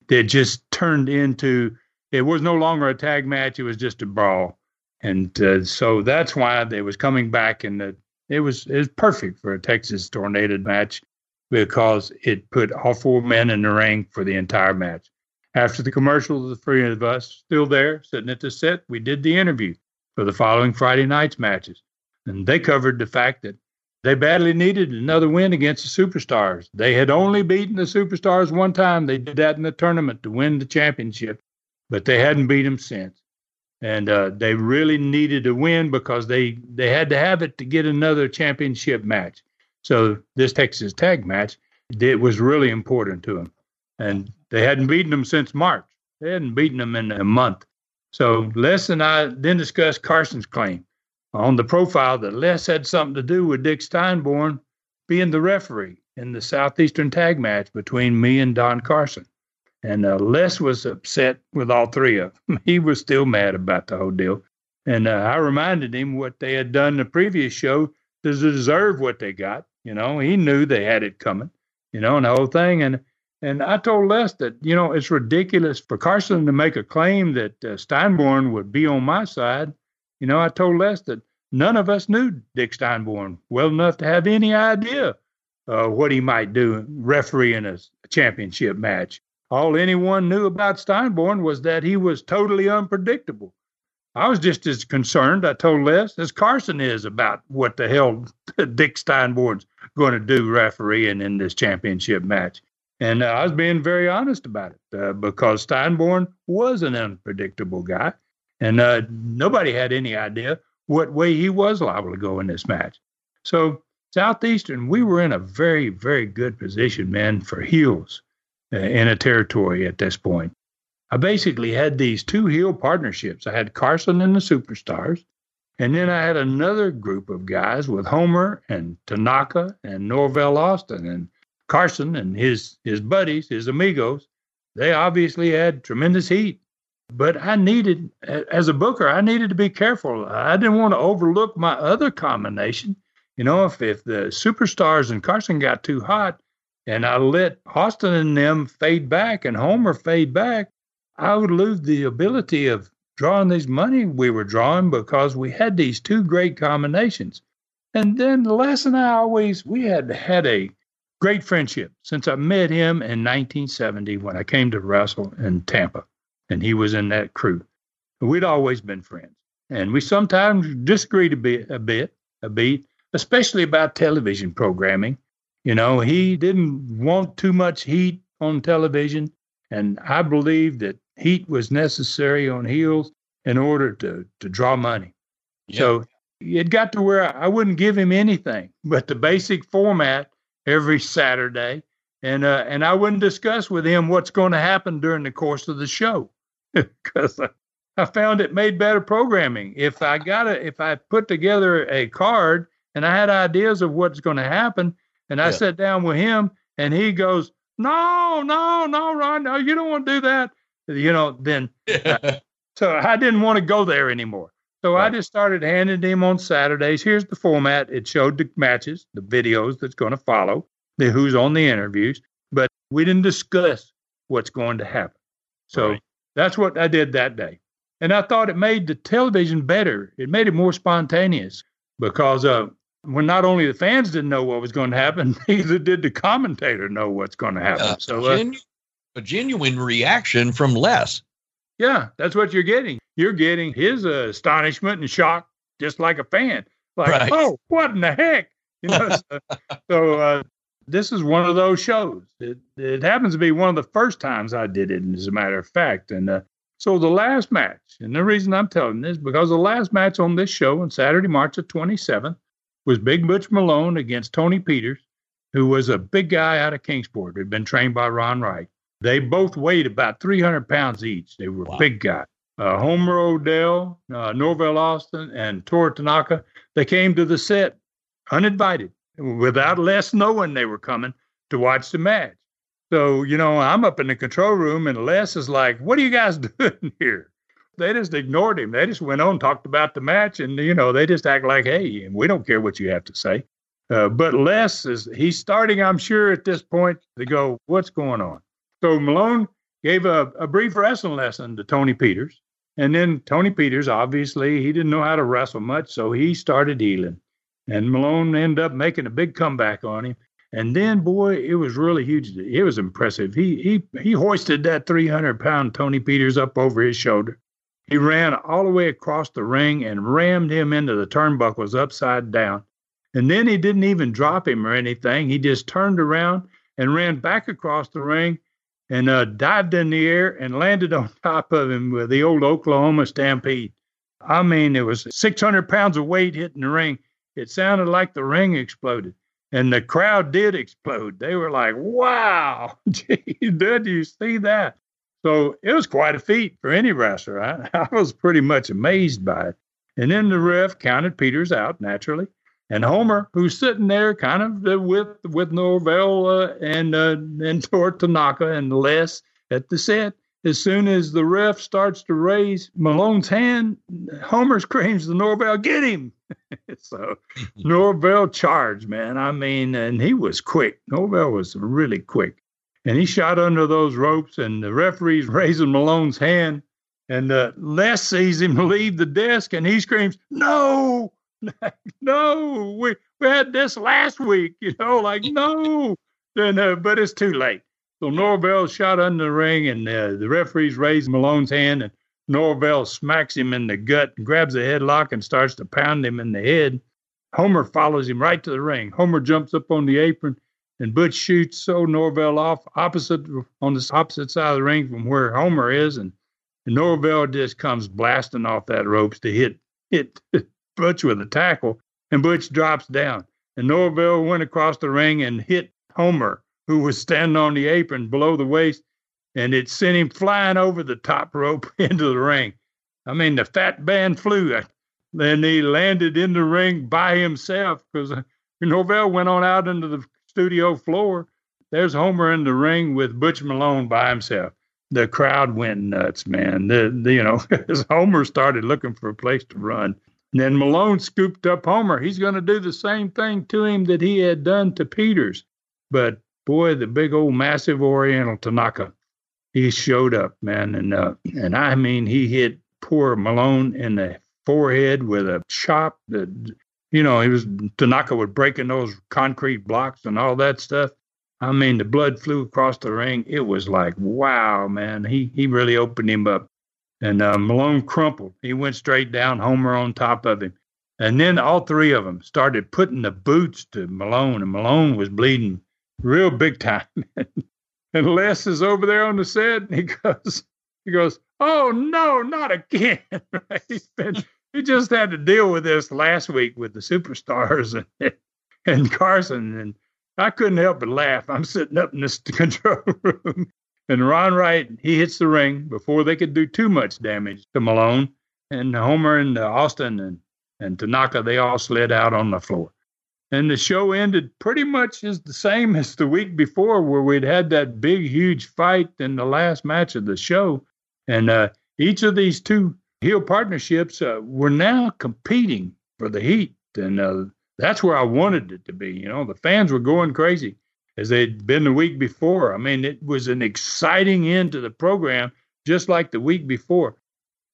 they just turned into, it was no longer a tag match, it was just a brawl. And so that's why they was coming back, and it was perfect for a Texas Tornado match, because it put all four men in the ring for the entire match. After the commercial, the three of us still there, sitting at the set, we did the interview for the following Friday night's matches. And they covered the fact that they badly needed another win against the Superstars. They had only beaten the Superstars one time. They did that in the tournament to win the championship, but they hadn't beat them since. And they really needed a win, because they had to have it to get another championship match. So this Texas Tag match, it was really important to them. And they hadn't beaten them since March. They hadn't beaten them in a month. So Les and I then discussed Carson's claim on the profile that Les had something to do with Dick Steinborn being the referee in the Southeastern Tag match between me and Don Carson. And Les was upset with all three of them. He was still mad about the whole deal. And I reminded him what they had done the previous show to deserve what they got. You know, he knew they had it coming, you know, and the whole thing. And I told Les that, you know, it's ridiculous for Carson to make a claim that Steinborn would be on my side. You know, I told Les that none of us knew Dick Steinborn well enough to have any idea what he might do refereeing a championship match. All anyone knew about Steinborn was that he was totally unpredictable. I was just as concerned, I told Les, as Carson is about what the hell Dick Steinborn's going to do refereeing in this championship match. And I was being very honest about it, because Steinborn was an unpredictable guy, and nobody had any idea what way he was liable to go in this match. So Southeastern, we were in a very, very good position, man, for heels in a territory at this point. I basically had these two heel partnerships. I had Carson and the Superstars, and then I had another group of guys with Homer and Tanaka and Norvell Austin, and Carson and his buddies, his amigos. They obviously had tremendous heat, but I needed, as a booker, I needed to be careful. I didn't want to overlook my other combination. You know, if the Superstars and Carson got too hot, and I let Austin and them fade back and Homer fade back, I would lose the ability of drawing these money we were drawing, because we had these two great combinations. And then Les and I we had had a great friendship since I met him in 1970 when I came to wrestle in Tampa, and he was in that crew. We'd always been friends, and we sometimes disagreed a bit, especially about television programming. You know, he didn't want too much heat on television, and I believed that heat was necessary on heels in order to draw money. Yeah. So it got to where I wouldn't give him anything but the basic format every Saturday. And I wouldn't discuss with him what's going to happen during the course of the show, because I found it made better programming. If I put together a card and I had ideas of what's going to happen, and I sat down with him and he goes, No, Ron, no, you don't want to do that. You know, then, so I didn't want to go there anymore. So right. I just started handing him on Saturdays. Here's the format. It showed the matches, the videos that's going to follow, the who's on the interviews, but we didn't discuss what's going to happen. So That's what I did that day. And I thought it made the television better. It made it more spontaneous, because when not only the fans didn't know what was going to happen, neither did the commentator know what's going to happen. A genuine reaction from Les. Yeah, that's what you're getting. You're getting his astonishment and shock, just like a fan. Like, right. Oh, what in the heck? You know. So this is one of those shows. It happens to be one of the first times I did it, as a matter of fact. And so the last match, and the reason I'm telling this, because the last match on this show on Saturday, March the 27th, was Big Butch Malone against Tony Peters, who was a big guy out of Kingsport, who'd been trained by Ron Wright. They both weighed about 300 pounds each. They were big guys. Homer O'Dell, Norvell Austin, and Tor Tanaka, they came to the set uninvited, without Les knowing they were coming to watch the match. So, you know, I'm up in the control room, and Les is like, what are you guys doing here? They just ignored him. They just went on, talked about the match, and, you know, they just act like, hey, we don't care what you have to say. But Les, he's starting, I'm sure, at this point to go, what's going on? So Malone gave a brief wrestling lesson to Tony Peters. And then Tony Peters, obviously, he didn't know how to wrestle much, so he started healing. And Malone ended up making a big comeback on him. And then, boy, it was really huge. It was impressive. He hoisted that 300-pound Tony Peters up over his shoulder. He ran all the way across the ring and rammed him into the turnbuckles upside down. And then he didn't even drop him or anything. He just turned around and ran back across the ring and dived in the air and landed on top of him with the old Oklahoma Stampede. I mean, it was 600 pounds of weight hitting the ring. It sounded like the ring exploded, and the crowd did explode. They were like, wow, gee, did you see that? So it was quite a feat for any wrestler. I was pretty much amazed by it. And then the ref counted Peters out, naturally. And Homer, who's sitting there kind of with Norvell and Tor Tanaka and Les at the set, as soon as the ref starts to raise Malone's hand, Homer screams to Norvell, get him! So Norvell charged, man. I mean, and he was quick. Norvell was really quick. And he shot under those ropes, and the referee's raising Malone's hand. And Les sees him leave the desk, and he screams, no! No, we had this last week, you know, like, no. Then, but it's too late. So Norvell shot under the ring, and the referee's raised Malone's hand, and Norvell smacks him in the gut and grabs a headlock and starts to pound him in the head. Homer follows him right to the ring. Homer jumps up on the apron, and Butch shoots Norvell off on the opposite side of the ring from where Homer is, and Norvell just comes blasting off that ropes to hit Butch with a tackle, and Butch drops down. And Norvell went across the ring and hit Homer, who was standing on the apron below the waist, and it sent him flying over the top rope into the ring. I mean, the fat band flew. Then he landed in the ring by himself, because Norvell went on out into the studio floor. There's Homer in the ring with Butch Malone by himself. The crowd went nuts, man. As Homer started looking for a place to run. And then Malone scooped up Homer. He's going to do the same thing to him that he had done to Peters. But, boy, the big old massive Oriental Tanaka, he showed up, man. And I mean, he hit poor Malone in the forehead with a chop. Tanaka was breaking those concrete blocks and all that stuff. I mean, the blood flew across the ring. It was like, wow, man. He really opened him up. And Malone crumpled. He went straight down, Homer on top of him. And then all three of them started putting the boots to Malone, and Malone was bleeding real big time. And Les is over there on the set, and he goes, oh, no, not again. Right? He just had to deal with this last week with the superstars and Carson, and I couldn't help but laugh. I'm sitting up in this control room. And Ron Wright, he hits the ring before they could do too much damage to Malone. And Homer and Austin and Tanaka, they all slid out on the floor. And the show ended pretty much as the same as the week before, where we'd had that big, huge fight in the last match of the show. And each of these two heel partnerships were now competing for the heat. And that's where I wanted it to be. You know, the fans were going crazy, as they'd been the week before. I mean, it was an exciting end to the program, just like the week before.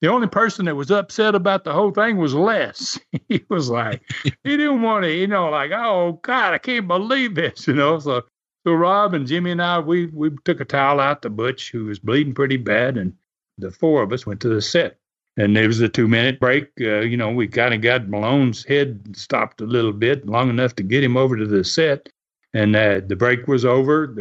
The only person that was upset about the whole thing was Les. He was like, he didn't want to, you know, like, oh, God, I can't believe this, you know. So Rob and Jimmy and I, we took a towel out to Butch, who was bleeding pretty bad, and the four of us went to the set. And there was a 2-minute break. You know, we kind of got Malone's head stopped a little bit, long enough to get him over to the set. And the break was over,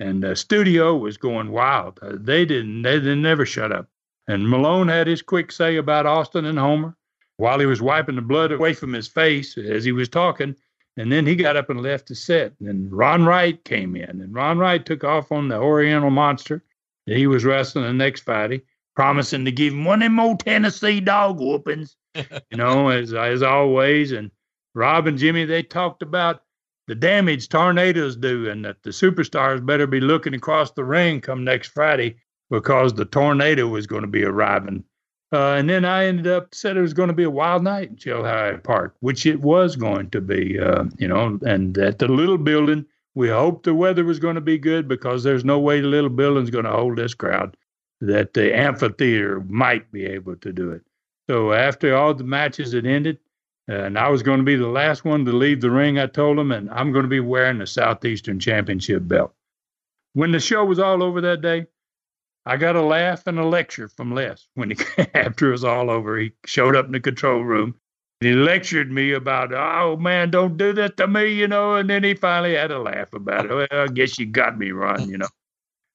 and the studio was going wild. They never shut up. And Malone had his quick say about Austin and Homer while he was wiping the blood away from his face as he was talking. And then he got up and left the set. And Ron Wright came in. And Ron Wright took off on the Oriental Monster that he was wrestling the next Friday, promising to give him one of them old Tennessee dog whoopings, you know, as always. And Rob and Jimmy, they talked about the damage tornadoes do and that the superstars better be looking across the ring come next Friday, because the tornado was going to be arriving. And then I ended up said it was going to be a wild night in Chilhowee Park, which it was going to be, you know, and at the little building, we hoped the weather was going to be good, because there's no way the little building's going to hold this crowd, that the amphitheater might be able to do it. So after all the matches had ended, and I was going to be the last one to leave the ring, I told them, and I'm going to be wearing the Southeastern Championship belt. When the show was all over that day, I got a laugh and a lecture from Les. When he, after it was all over, he showed up in the control room and he lectured me about, oh man, don't do that to me, you know. And then he finally had a laugh about it. Well, I guess you got me, Ron, you know.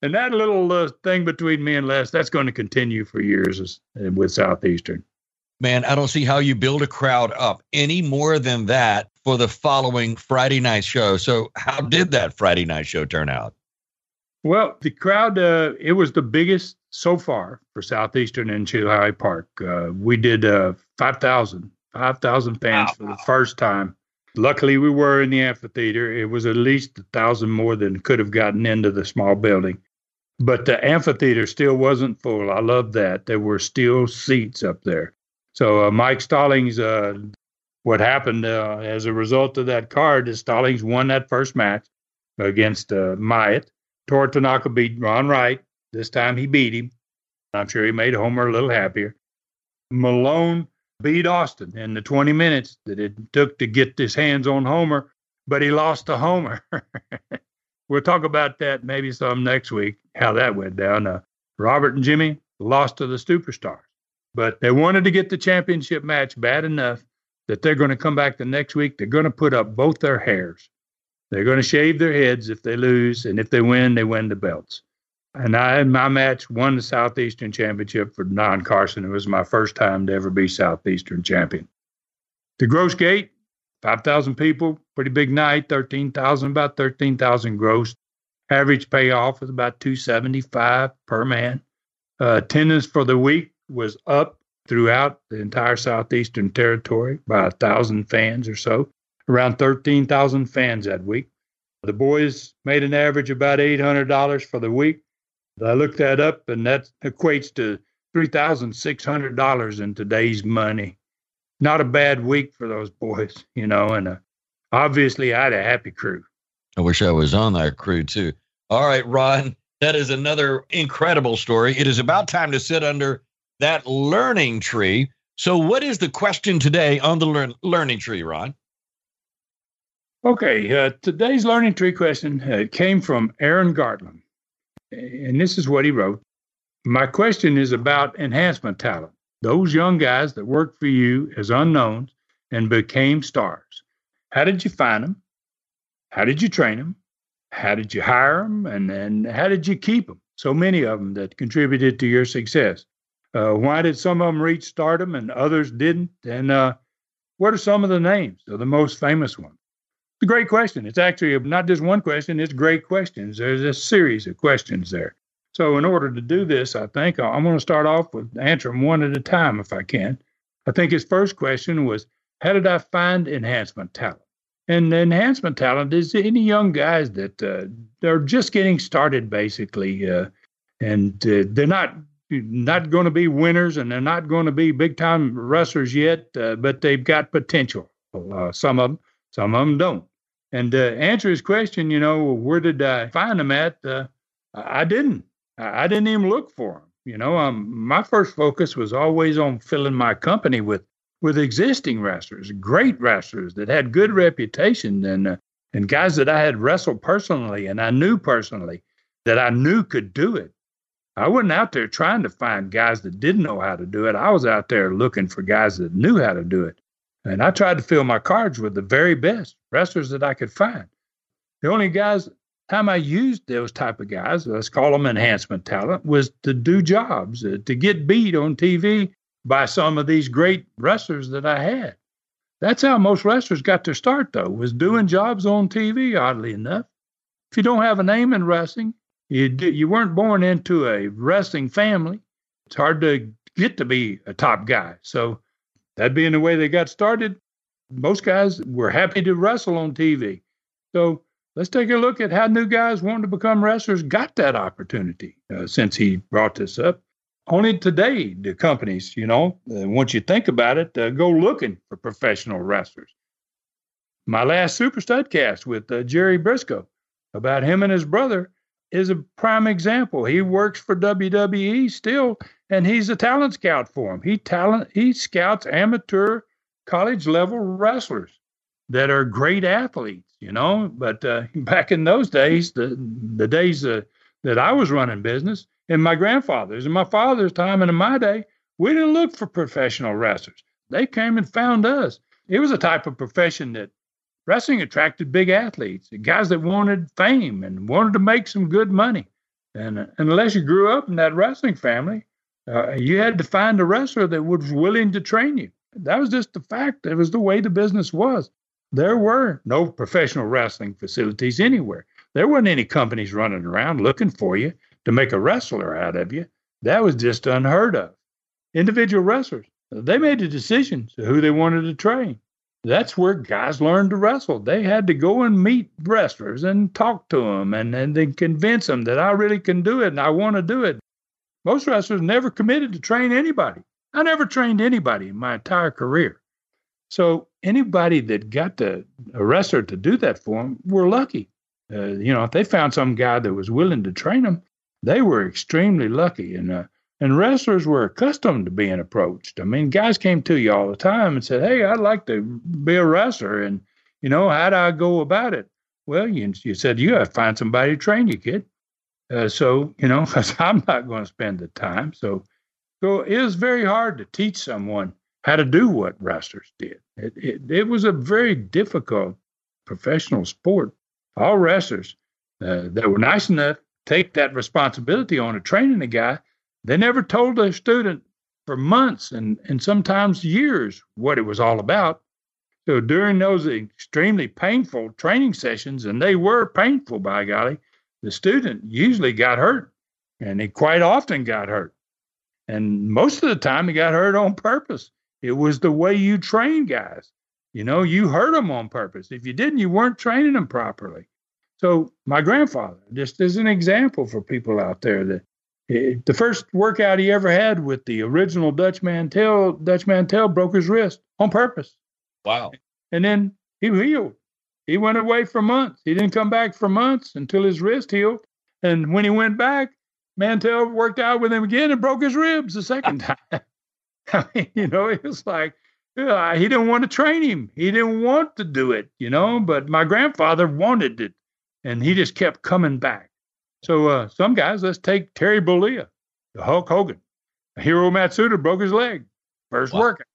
And that little thing between me and Les, that's going to continue for years with Southeastern. Man, I don't see how you build a crowd up any more than that for the following Friday night show. So how did that Friday night show turn out? Well, the crowd, it was the biggest so far for Southeastern in Chilhowee Park. We did 5,000 fans for the first time. Luckily, we were in the amphitheater. It was at least 1,000 more than could have gotten into the small building. But the amphitheater still wasn't full. I love that. There were still seats up there. So Mike Stallings, what happened as a result of that card is Stallings won that first match against Myatt. Tor Tanaka beat Ron Wright. This time he beat him. I'm sure he made Homer a little happier. Malone beat Austin in the 20 minutes that it took to get his hands on Homer, but he lost to Homer. We'll talk about that maybe some next week, how that went down. Robert and Jimmy lost to the Superstars, but they wanted to get the championship match bad enough that they're going to come back the next week. They're going to put up both their hairs. They're going to shave their heads if they lose, and if they win the belts. And I, in my match, won the Southeastern Championship for Don Carson. It was my first time to ever be Southeastern champion. The gross gate, 5,000 people, pretty big night, about 13,000 gross. Average payoff was about $275 per man. Attendance for the week was up throughout the entire Southeastern territory by 1,000 fans or so. Around 13,000 fans that week. The boys made an average about $800 for the week. I looked that up, and that equates to $3,600 in today's money. Not a bad week for those boys, you know, and obviously I had a happy crew. I wish I was on that crew, too. All right, Ron, that is another incredible story. It is about time to sit under that learning tree. So what is the question today on the learning tree, Ron? Okay, today's learning tree question came from Aaron Gartland, and this is what he wrote. My question is about enhancement talent, those young guys that worked for you as unknowns and became stars. How did you find them? How did you train them? How did you hire them? And how did you keep them? So many of them that contributed to your success. Why did some of them reach stardom and others didn't? And what are some of the names of the most famous ones? It's a great question. It's actually not just one question. It's great questions. There's a series of questions there. So in order to do this, I think I'm going to start off with answering one at a time if I can. I think his first question was, how did I find enhancement talent? And enhancement talent is any young guys that they're just getting started, basically, and they're not going to be winners, and they're not going to be big-time wrestlers yet, but they've got potential, some of them. Some of them don't. And to answer his question, you know, where did I find them at? I didn't. I didn't even look for them. You know, my first focus was always on filling my company with existing wrestlers, great wrestlers that had good reputation and guys that I had wrestled personally and I knew personally that I knew could do it. I wasn't out there trying to find guys that didn't know how to do it. I was out there looking for guys that knew how to do it. And I tried to fill my cards with the very best wrestlers that I could find. The only guys, time I used those type of guys, let's call them enhancement talent, was to do jobs, to get beat on TV by some of these great wrestlers that I had. That's how most wrestlers got their start, though, was doing jobs on TV, oddly enough. If you don't have a name in wrestling, you weren't born into a wrestling family. It's hard to get to be a top guy. So that being the way they got started, most guys were happy to wrestle on TV. So let's take a look at how new guys wanting to become wrestlers got that opportunity since he brought this up. Only today, the companies, you know, once you think about it, go looking for professional wrestlers. My last Super Studcast with Jerry Briscoe about him and his brother is a prime example. He works for WWE still, and he's a talent scout for him. He scouts amateur college-level wrestlers that are great athletes, you know. But back in those days, the days that I was running business, in my grandfather's and my father's time and in my day, we didn't look for professional wrestlers. They came and found us. It was a type of profession that wrestling attracted big athletes, guys that wanted fame and wanted to make some good money. And unless you grew up in that wrestling family, you had to find a wrestler that was willing to train you. That was just the fact. It was the way the business was. There were no professional wrestling facilities anywhere. There weren't any companies running around looking for you to make a wrestler out of you. That was just unheard of. Individual wrestlers, they made the decisions who they wanted to train. That's where guys learned to wrestle. They had to go and meet wrestlers and talk to them and then convince them that I really can do it and I want to do it. Most wrestlers never committed to train anybody. I never trained anybody in my entire career. So anybody that got a wrestler to do that for them were lucky. You know, if they found some guy that was willing to train them, they were extremely lucky, and wrestlers were accustomed to being approached. I mean, guys came to you all the time and said, hey, I'd like to be a wrestler, and, you know, how do I go about it? Well, you said, you got to find somebody to train you, kid. So, you know, because I'm not going to spend the time. So it was very hard to teach someone how to do what wrestlers did. It was a very difficult professional sport. All wrestlers that were nice enough take that responsibility on to training a guy, they never told their student for months and sometimes years what it was all about. So during those extremely painful training sessions, and they were painful, by golly, the student usually got hurt, and he quite often got hurt. And most of the time he got hurt on purpose. It was the way you train guys. You know, you hurt them on purpose. If you didn't, you weren't training them properly. So my grandfather, just as an example for people out there, that the first workout he ever had with the original Dutch Mantel broke his wrist on purpose. Wow. And then he healed. He went away for months. He didn't come back for months until his wrist healed. And when he went back, Mantel worked out with him again and broke his ribs the second time. I mean, you know, it was like, he didn't want to train him. He didn't want to do it, you know, but my grandfather wanted it. And he just kept coming back. So some guys, let's take Terry Bollea, the Hulk Hogan. Hiro Matsuda broke his leg. First workout.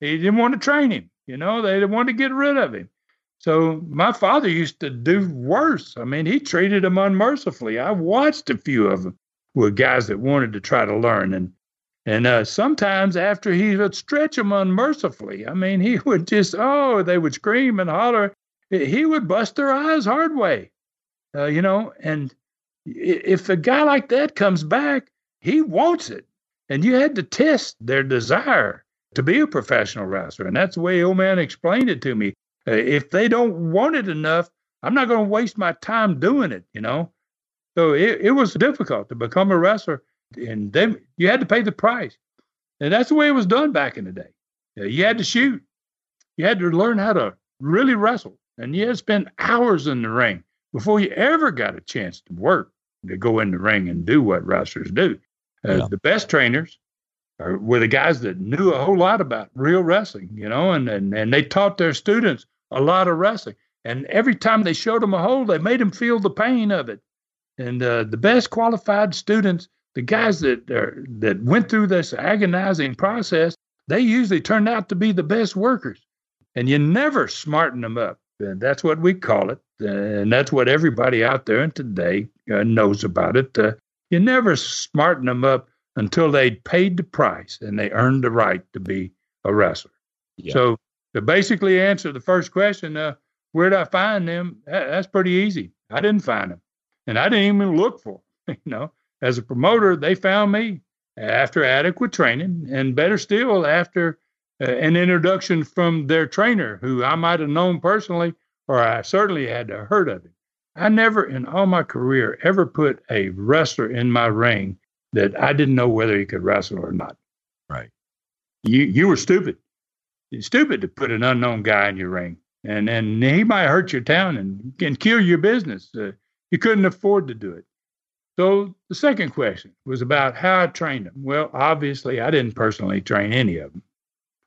He didn't want to train him. You know, they didn't want to get rid of him. So my father used to do worse. I mean, he treated them unmercifully. I watched a few of them with guys that wanted to try to learn. And sometimes after he would stretch them unmercifully, I mean, he would just, they would scream and holler. He would bust their eyes hard way. You know, and if a guy like that comes back, he wants it. And you had to test their desire to be a professional wrestler. And that's the way old man explained it to me. If they don't want it enough, I'm not going to waste my time doing it, you know. So it was difficult to become a wrestler. And then you had to pay the price. And that's the way it was done back in the day. You had to shoot. You had to learn how to really wrestle. And you had to spend hours in the ring before you ever got a chance to work, to go in the ring and do what wrestlers do. The best trainers were the guys that knew a whole lot about real wrestling, you know, and they taught their students a lot of wrestling. And every time they showed them a hole, they made them feel the pain of it. And the best qualified students, the guys that went through this agonizing process, they usually turned out to be the best workers. And you never smarten them up. And that's what we call it. And that's what everybody out there today knows about it. You never smarten them up until they'd paid the price and they earned the right to be a wrestler. Yeah. So to basically answer the first question, where'd I find them? That's pretty easy. I didn't find them. And I didn't even look for them. You know, as a promoter, they found me after adequate training, and better still, after an introduction from their trainer, who I might have known personally, or I certainly had heard of him. I never in all my career ever put a wrestler in my ring that I didn't know whether he could wrestle or not. Right. You were stupid. It's stupid to put an unknown guy in your ring. And he might hurt your town and kill your business. You couldn't afford to do it. So the second question was about how I trained them. Well, obviously, I didn't personally train any of them.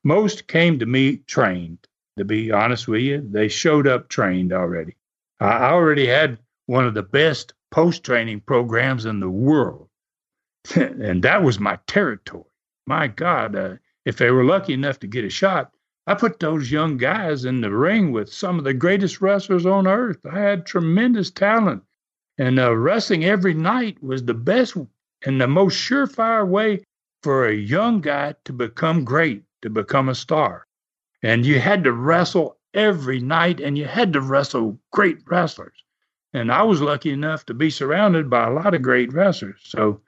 Most came to me trained, to be honest with you. They showed up trained already. I already had one of the best post-training programs in the world, and that was my territory. My God, if they were lucky enough to get a shot, I put those young guys in the ring with some of the greatest wrestlers on earth. I had tremendous talent, and wrestling every night was the best and the most surefire way for a young guy to become great, to become a star. And you had to wrestle every night, and you had to wrestle great wrestlers. And I was lucky enough to be surrounded by a lot of great wrestlers. So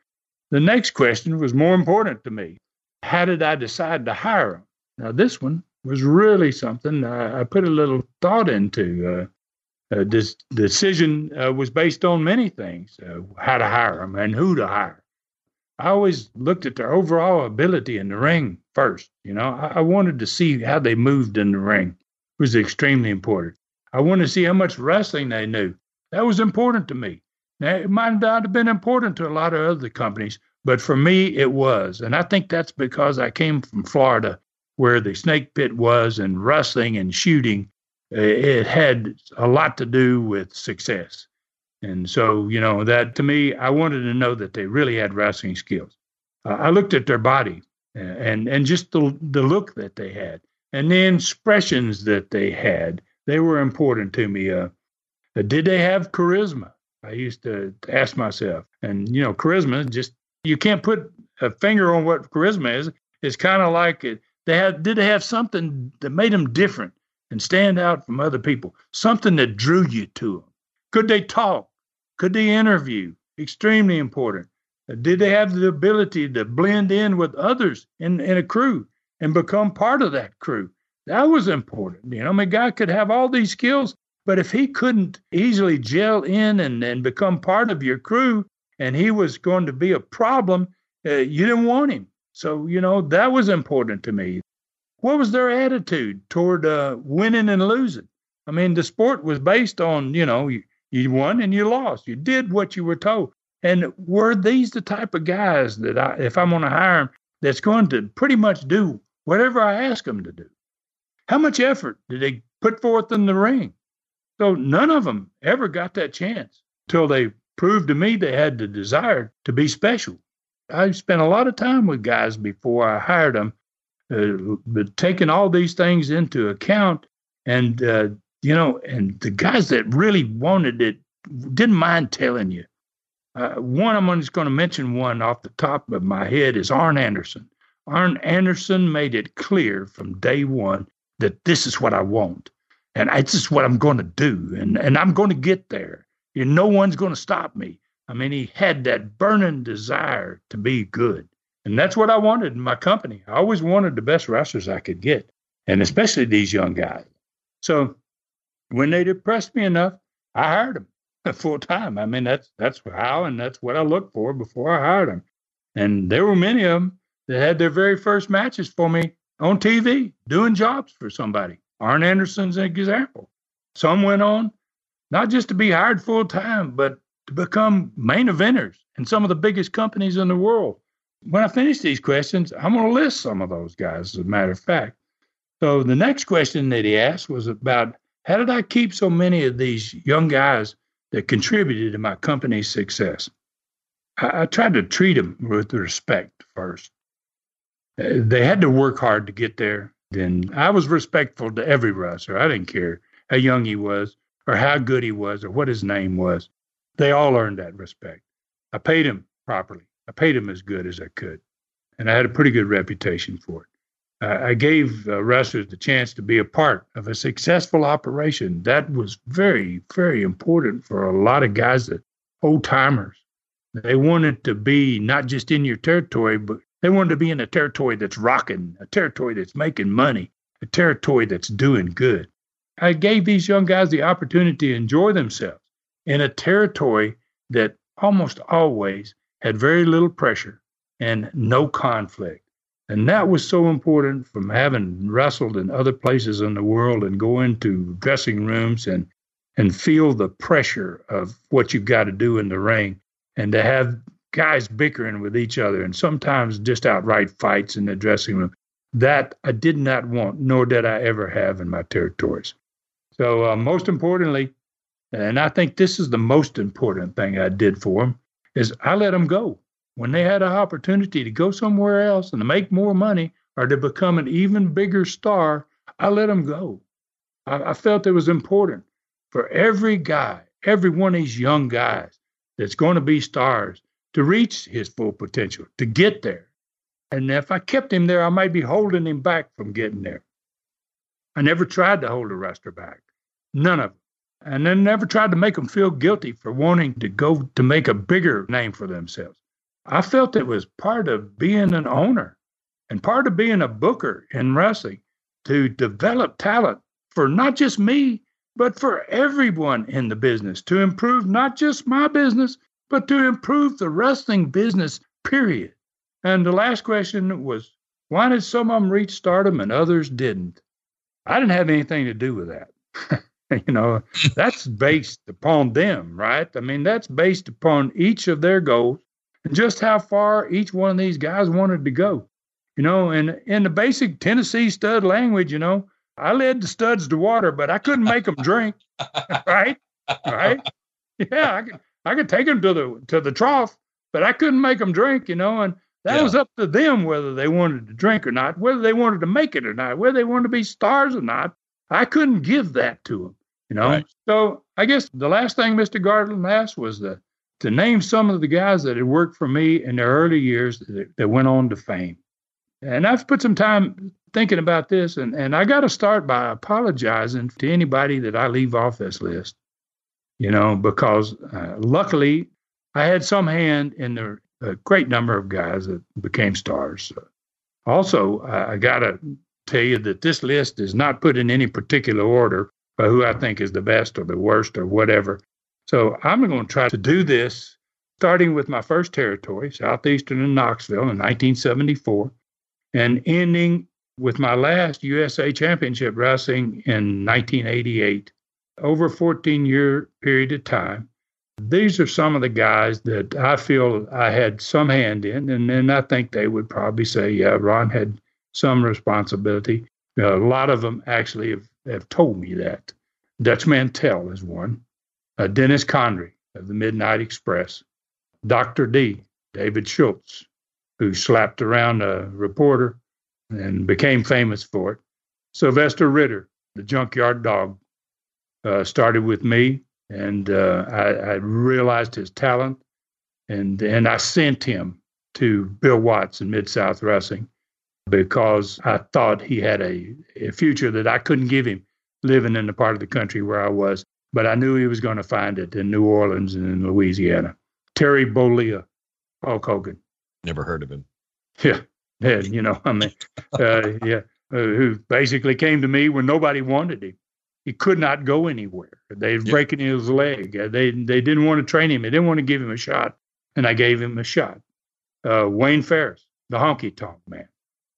the next question was more important to me. How did I decide to hire them? Now, this one was really something I put a little thought into. This decision was based on many things, how to hire them and who to hire. I always looked at their overall ability in the ring first. You know, I wanted to see how they moved in the ring. It was extremely important. I wanted to see how much wrestling they knew. That was important to me. Now, it might not have been important to a lot of other companies, but for me, it was. And I think that's because I came from Florida, where the snake pit was, and wrestling and shooting, it had a lot to do with success. And so, you know, that to me, I wanted to know that they really had wrestling skills. I looked at their body and just the look that they had and the expressions that they had. They were important to me. Did they have charisma? I used to ask myself. And, you know, charisma, just you can't put a finger on what charisma is. It's kind of like did they have something that made them different and stand out from other people? Something that drew you to them. Could they talk? Could they interview? Extremely important. Did they have the ability to blend in with others in a crew and become part of that crew? That was important. You know, I mean, a guy could have all these skills, but if he couldn't easily gel in and become part of your crew, and he was going to be a problem, you didn't want him. So, you know, that was important to me. What was their attitude toward winning and losing? I mean, the sport was based on, you know, you won and you lost. You did what you were told. And were these the type of guys that if I'm going to hire them, that's going to pretty much do whatever I ask them to do? How much effort did they put forth in the ring? So none of them ever got that chance till they proved to me they had the desire to be special. I spent a lot of time with guys before I hired them, but taking all these things into account, and you know, and the guys that really wanted it didn't mind telling you. One I'm just going to mention one off the top of my head is Arn Anderson. Arn Anderson made it clear from day one that this is what I want, and this is what I'm going to do, and I'm going to get there. You know, no one's going to stop me. I mean, he had that burning desire to be good. And that's what I wanted in my company. I always wanted the best wrestlers I could get, and especially these young guys. So when they impressed me enough, I hired them full time. I mean, that's how, and that's what I looked for before I hired them. And there were many of them that had their very first matches for me on TV, doing jobs for somebody. Arn Anderson's an example. Some went on, not just to be hired full time, but to become main eventers in some of the biggest companies in the world. when I finish these questions, I'm going to list some of those guys, as a matter of fact. So the next question that he asked was about, how did I keep so many of these young guys that contributed to my company's success? I tried to treat them with respect first. They had to work hard to get there. Then I was respectful to every wrestler. I didn't care how young he was or how good he was or what his name was. They all earned that respect. I paid him properly. I paid him as good as I could. And I had a pretty good reputation for it. I gave wrestlers the chance to be a part of a successful operation. That was very, very important for a lot of guys, that old-timers. They wanted to be not just in your territory, but they wanted to be in a territory that's rocking, a territory that's making money, a territory that's doing good. I gave these young guys the opportunity to enjoy themselves in a territory that almost always had very little pressure and no conflict. And that was so important, from having wrestled in other places in the world and go into dressing rooms and feel the pressure of what you've got to do in the ring, and to have guys bickering with each other and sometimes just outright fights in the dressing room. That I did not want, nor did I ever have in my territories. So most importantly, and I think this is the most important thing I did for them, is I let them go. When they had an opportunity to go somewhere else and to make more money or to become an even bigger star, I let them go. I felt it was important for every guy, every one of these young guys that's going to be stars, to reach his full potential, to get there. And if I kept him there, I might be holding him back from getting there. I never tried to hold a wrestler back. None of them. And then never tried to make them feel guilty for wanting to go to make a bigger name for themselves. I felt it was part of being an owner and part of being a booker in wrestling to develop talent for not just me, but for everyone in the business, to improve not just my business, but to improve the wrestling business, period. And the last question was, why did some of them reach stardom and others didn't? I didn't have anything to do with that. You know, that's based upon them, right? I mean, that's based upon each of their goals and just how far each one of these guys wanted to go. You know, and in the basic Tennessee stud language, you know, I led the studs to water, but I couldn't make them drink, right? Right? Yeah, I could take them to the trough, but I couldn't make them drink, you know, and that was up to them whether they wanted to drink or not, whether they wanted to make it or not, whether they wanted to be stars or not. I couldn't give that to them, you know. Right. So I guess the last thing Mr. Garland asked was to name some of the guys that had worked for me in their early years that went on to fame. And I've put some time thinking about this, and I got to start by apologizing to anybody that I leave off this list, you know, because luckily I had some hand in a great number of guys that became stars. Also, I got to tell you that this list is not put in any particular order by who I think is the best or the worst or whatever. So I'm going to try to do this, starting with my first territory, Southeastern and Knoxville in 1974, and ending with my last USA Championship Wrestling in 1988, over a 14-year period of time. These are some of the guys that I feel I had some hand in, and then I think they would probably say, yeah, Ron had some responsibility. A lot of them actually have told me that. Dutch Mantel is one. Dennis Condrey of the Midnight Express. Dr. D, David Schultz, who slapped around a reporter and became famous for it. Sylvester Ritter, the Junkyard Dog, started with me, and I realized his talent, and I sent him to Bill Watts in Mid-South Wrestling, because I thought he had a future that I couldn't give him living in the part of the country where I was. But I knew he was going to find it in New Orleans and in Louisiana. Terry Bollea, Hulk Hogan. Never heard of him. Yeah, you know, I mean, who basically came to me when nobody wanted him. He could not go anywhere. They were breaking his leg. They didn't want to train him. They didn't want to give him a shot. And I gave him a shot. Wayne Ferris, the Honky Tonk Man.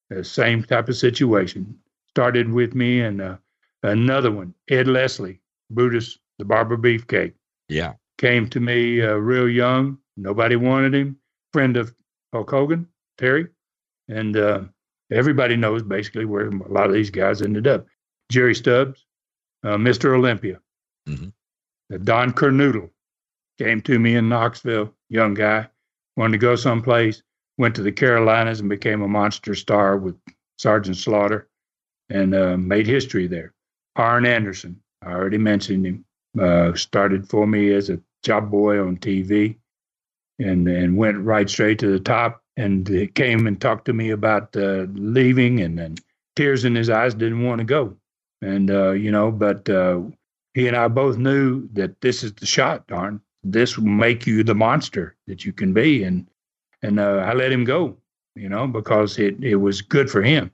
The same type of situation. Started with me, and another one, Ed Leslie, Brutus, the Barber Beefcake. Yeah. Came to me real young. Nobody wanted him. Friend of Hulk Hogan. Terry. And everybody knows basically where a lot of these guys ended up. Jerry Stubbs, Mr. Olympia. Mm-hmm. Don Carnoodle came to me in Knoxville, young guy, wanted to go someplace, went to the Carolinas and became a monster star with Sergeant Slaughter and made history there. Arn Anderson, I already mentioned him, started for me as a job boy on TV and went right straight to the top. And he came and talked to me about leaving, and then tears in his eyes, didn't want to go. And, but he and I both knew that this is the shot, Darn. This will make you the monster that you can be. And I let him go, because it was good for him.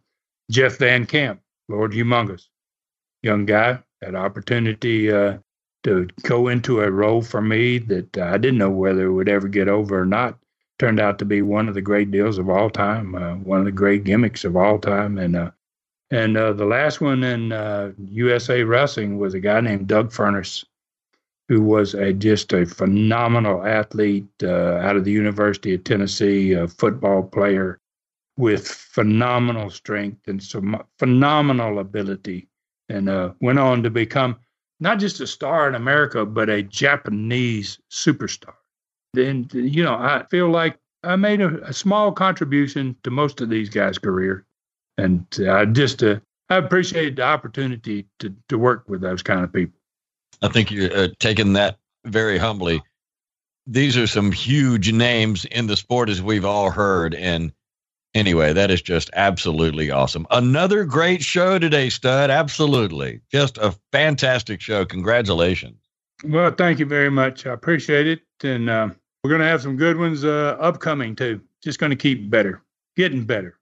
Jeff Van Camp, Lord Humongous, young guy, had opportunity to go into a role for me that I didn't know whether it would ever get over or not. Turned out to be one of the great deals of all time, one of the great gimmicks of all time. And the last one in USA Wrestling was a guy named Doug Furness, who was just a phenomenal athlete out of the University of Tennessee, a football player with phenomenal strength and some phenomenal ability, and went on to become not just a star in America, but a Japanese superstar. Then, I feel like I made a small contribution to most of these guys' career. And I appreciated the opportunity to work with those kind of people. I think you're taking that very humbly. These are some huge names in the sport, as we've all heard. And anyway, that is just absolutely awesome. Another great show today, Stud. Absolutely. Just a fantastic show. Congratulations. Well, thank you very much. I appreciate it. And we're going to have some good ones upcoming, too. Just going to keep better, getting better.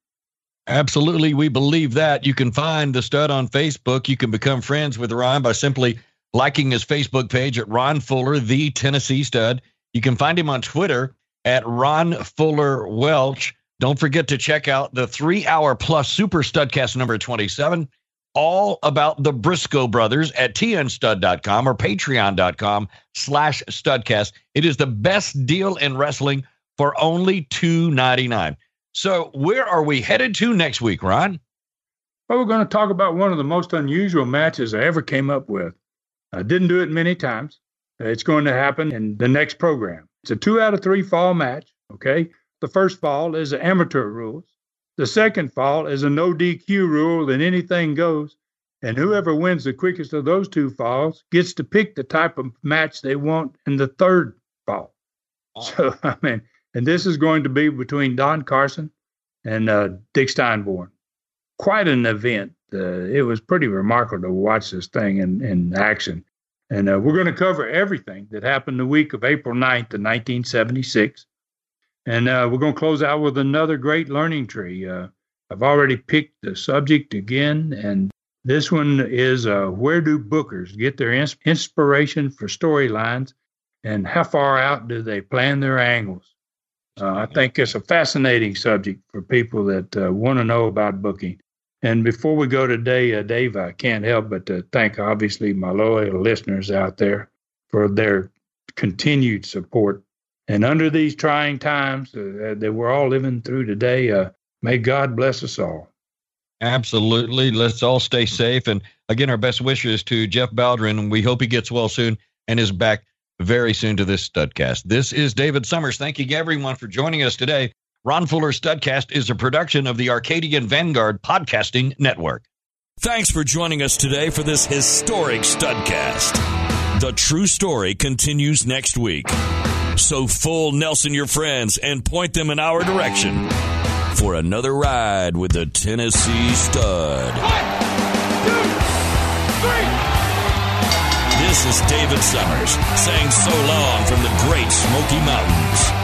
Absolutely. We believe that. You can find the Stud on Facebook. You can become friends with Ron by simply liking his Facebook page at Ron Fuller, the Tennessee Stud. You can find him on Twitter at Ron Fuller Welch. Don't forget to check out the 3 hour plus Super Studcast number 27, all about the Briscoe brothers at tnstud.com or patreon.com/studcast. It is the best deal in wrestling for only $2.99. So where are we headed to next week, Ron? Well, we're going to talk about one of the most unusual matches I ever came up with. I didn't do it many times. It's going to happen in the next program. It's a 2 out of 3 fall match, okay? The first fall is the amateur rules. The second fall is a no DQ rule, then anything goes. And whoever wins the quickest of those two falls gets to pick the type of match they want in the third fall. So, and this is going to be between Don Carson and Dick Steinborn. Quite an event. It was pretty remarkable to watch this thing in action. And we're going to cover everything that happened the week of April 9th of 1976. And we're going to close out with another great learning tree. I've already picked the subject again, and this one is where do bookers get their inspiration for storylines, and how far out do they plan their angles? I think it's a fascinating subject for people that want to know about booking. And before we go today, Dave, I can't help but to thank, obviously, my loyal listeners out there for their continued support. And under these trying times that we're all living through today, may God bless us all. Absolutely. Let's all stay safe. And again, our best wishes to Jeff Baldwin, and we hope he gets well soon and is back very soon to this Studcast. This is David Summers. Thanking everyone for joining us today. Ron Fuller Studcast is a production of the Arcadian Vanguard Podcasting Network. Thanks for joining us today for this historic Studcast. The true story continues next week. So full Nelson your friends and point them in our direction for another ride with the Tennessee Stud. 1, 2, 3. This is David Summers saying so long from the great Smoky Mountains.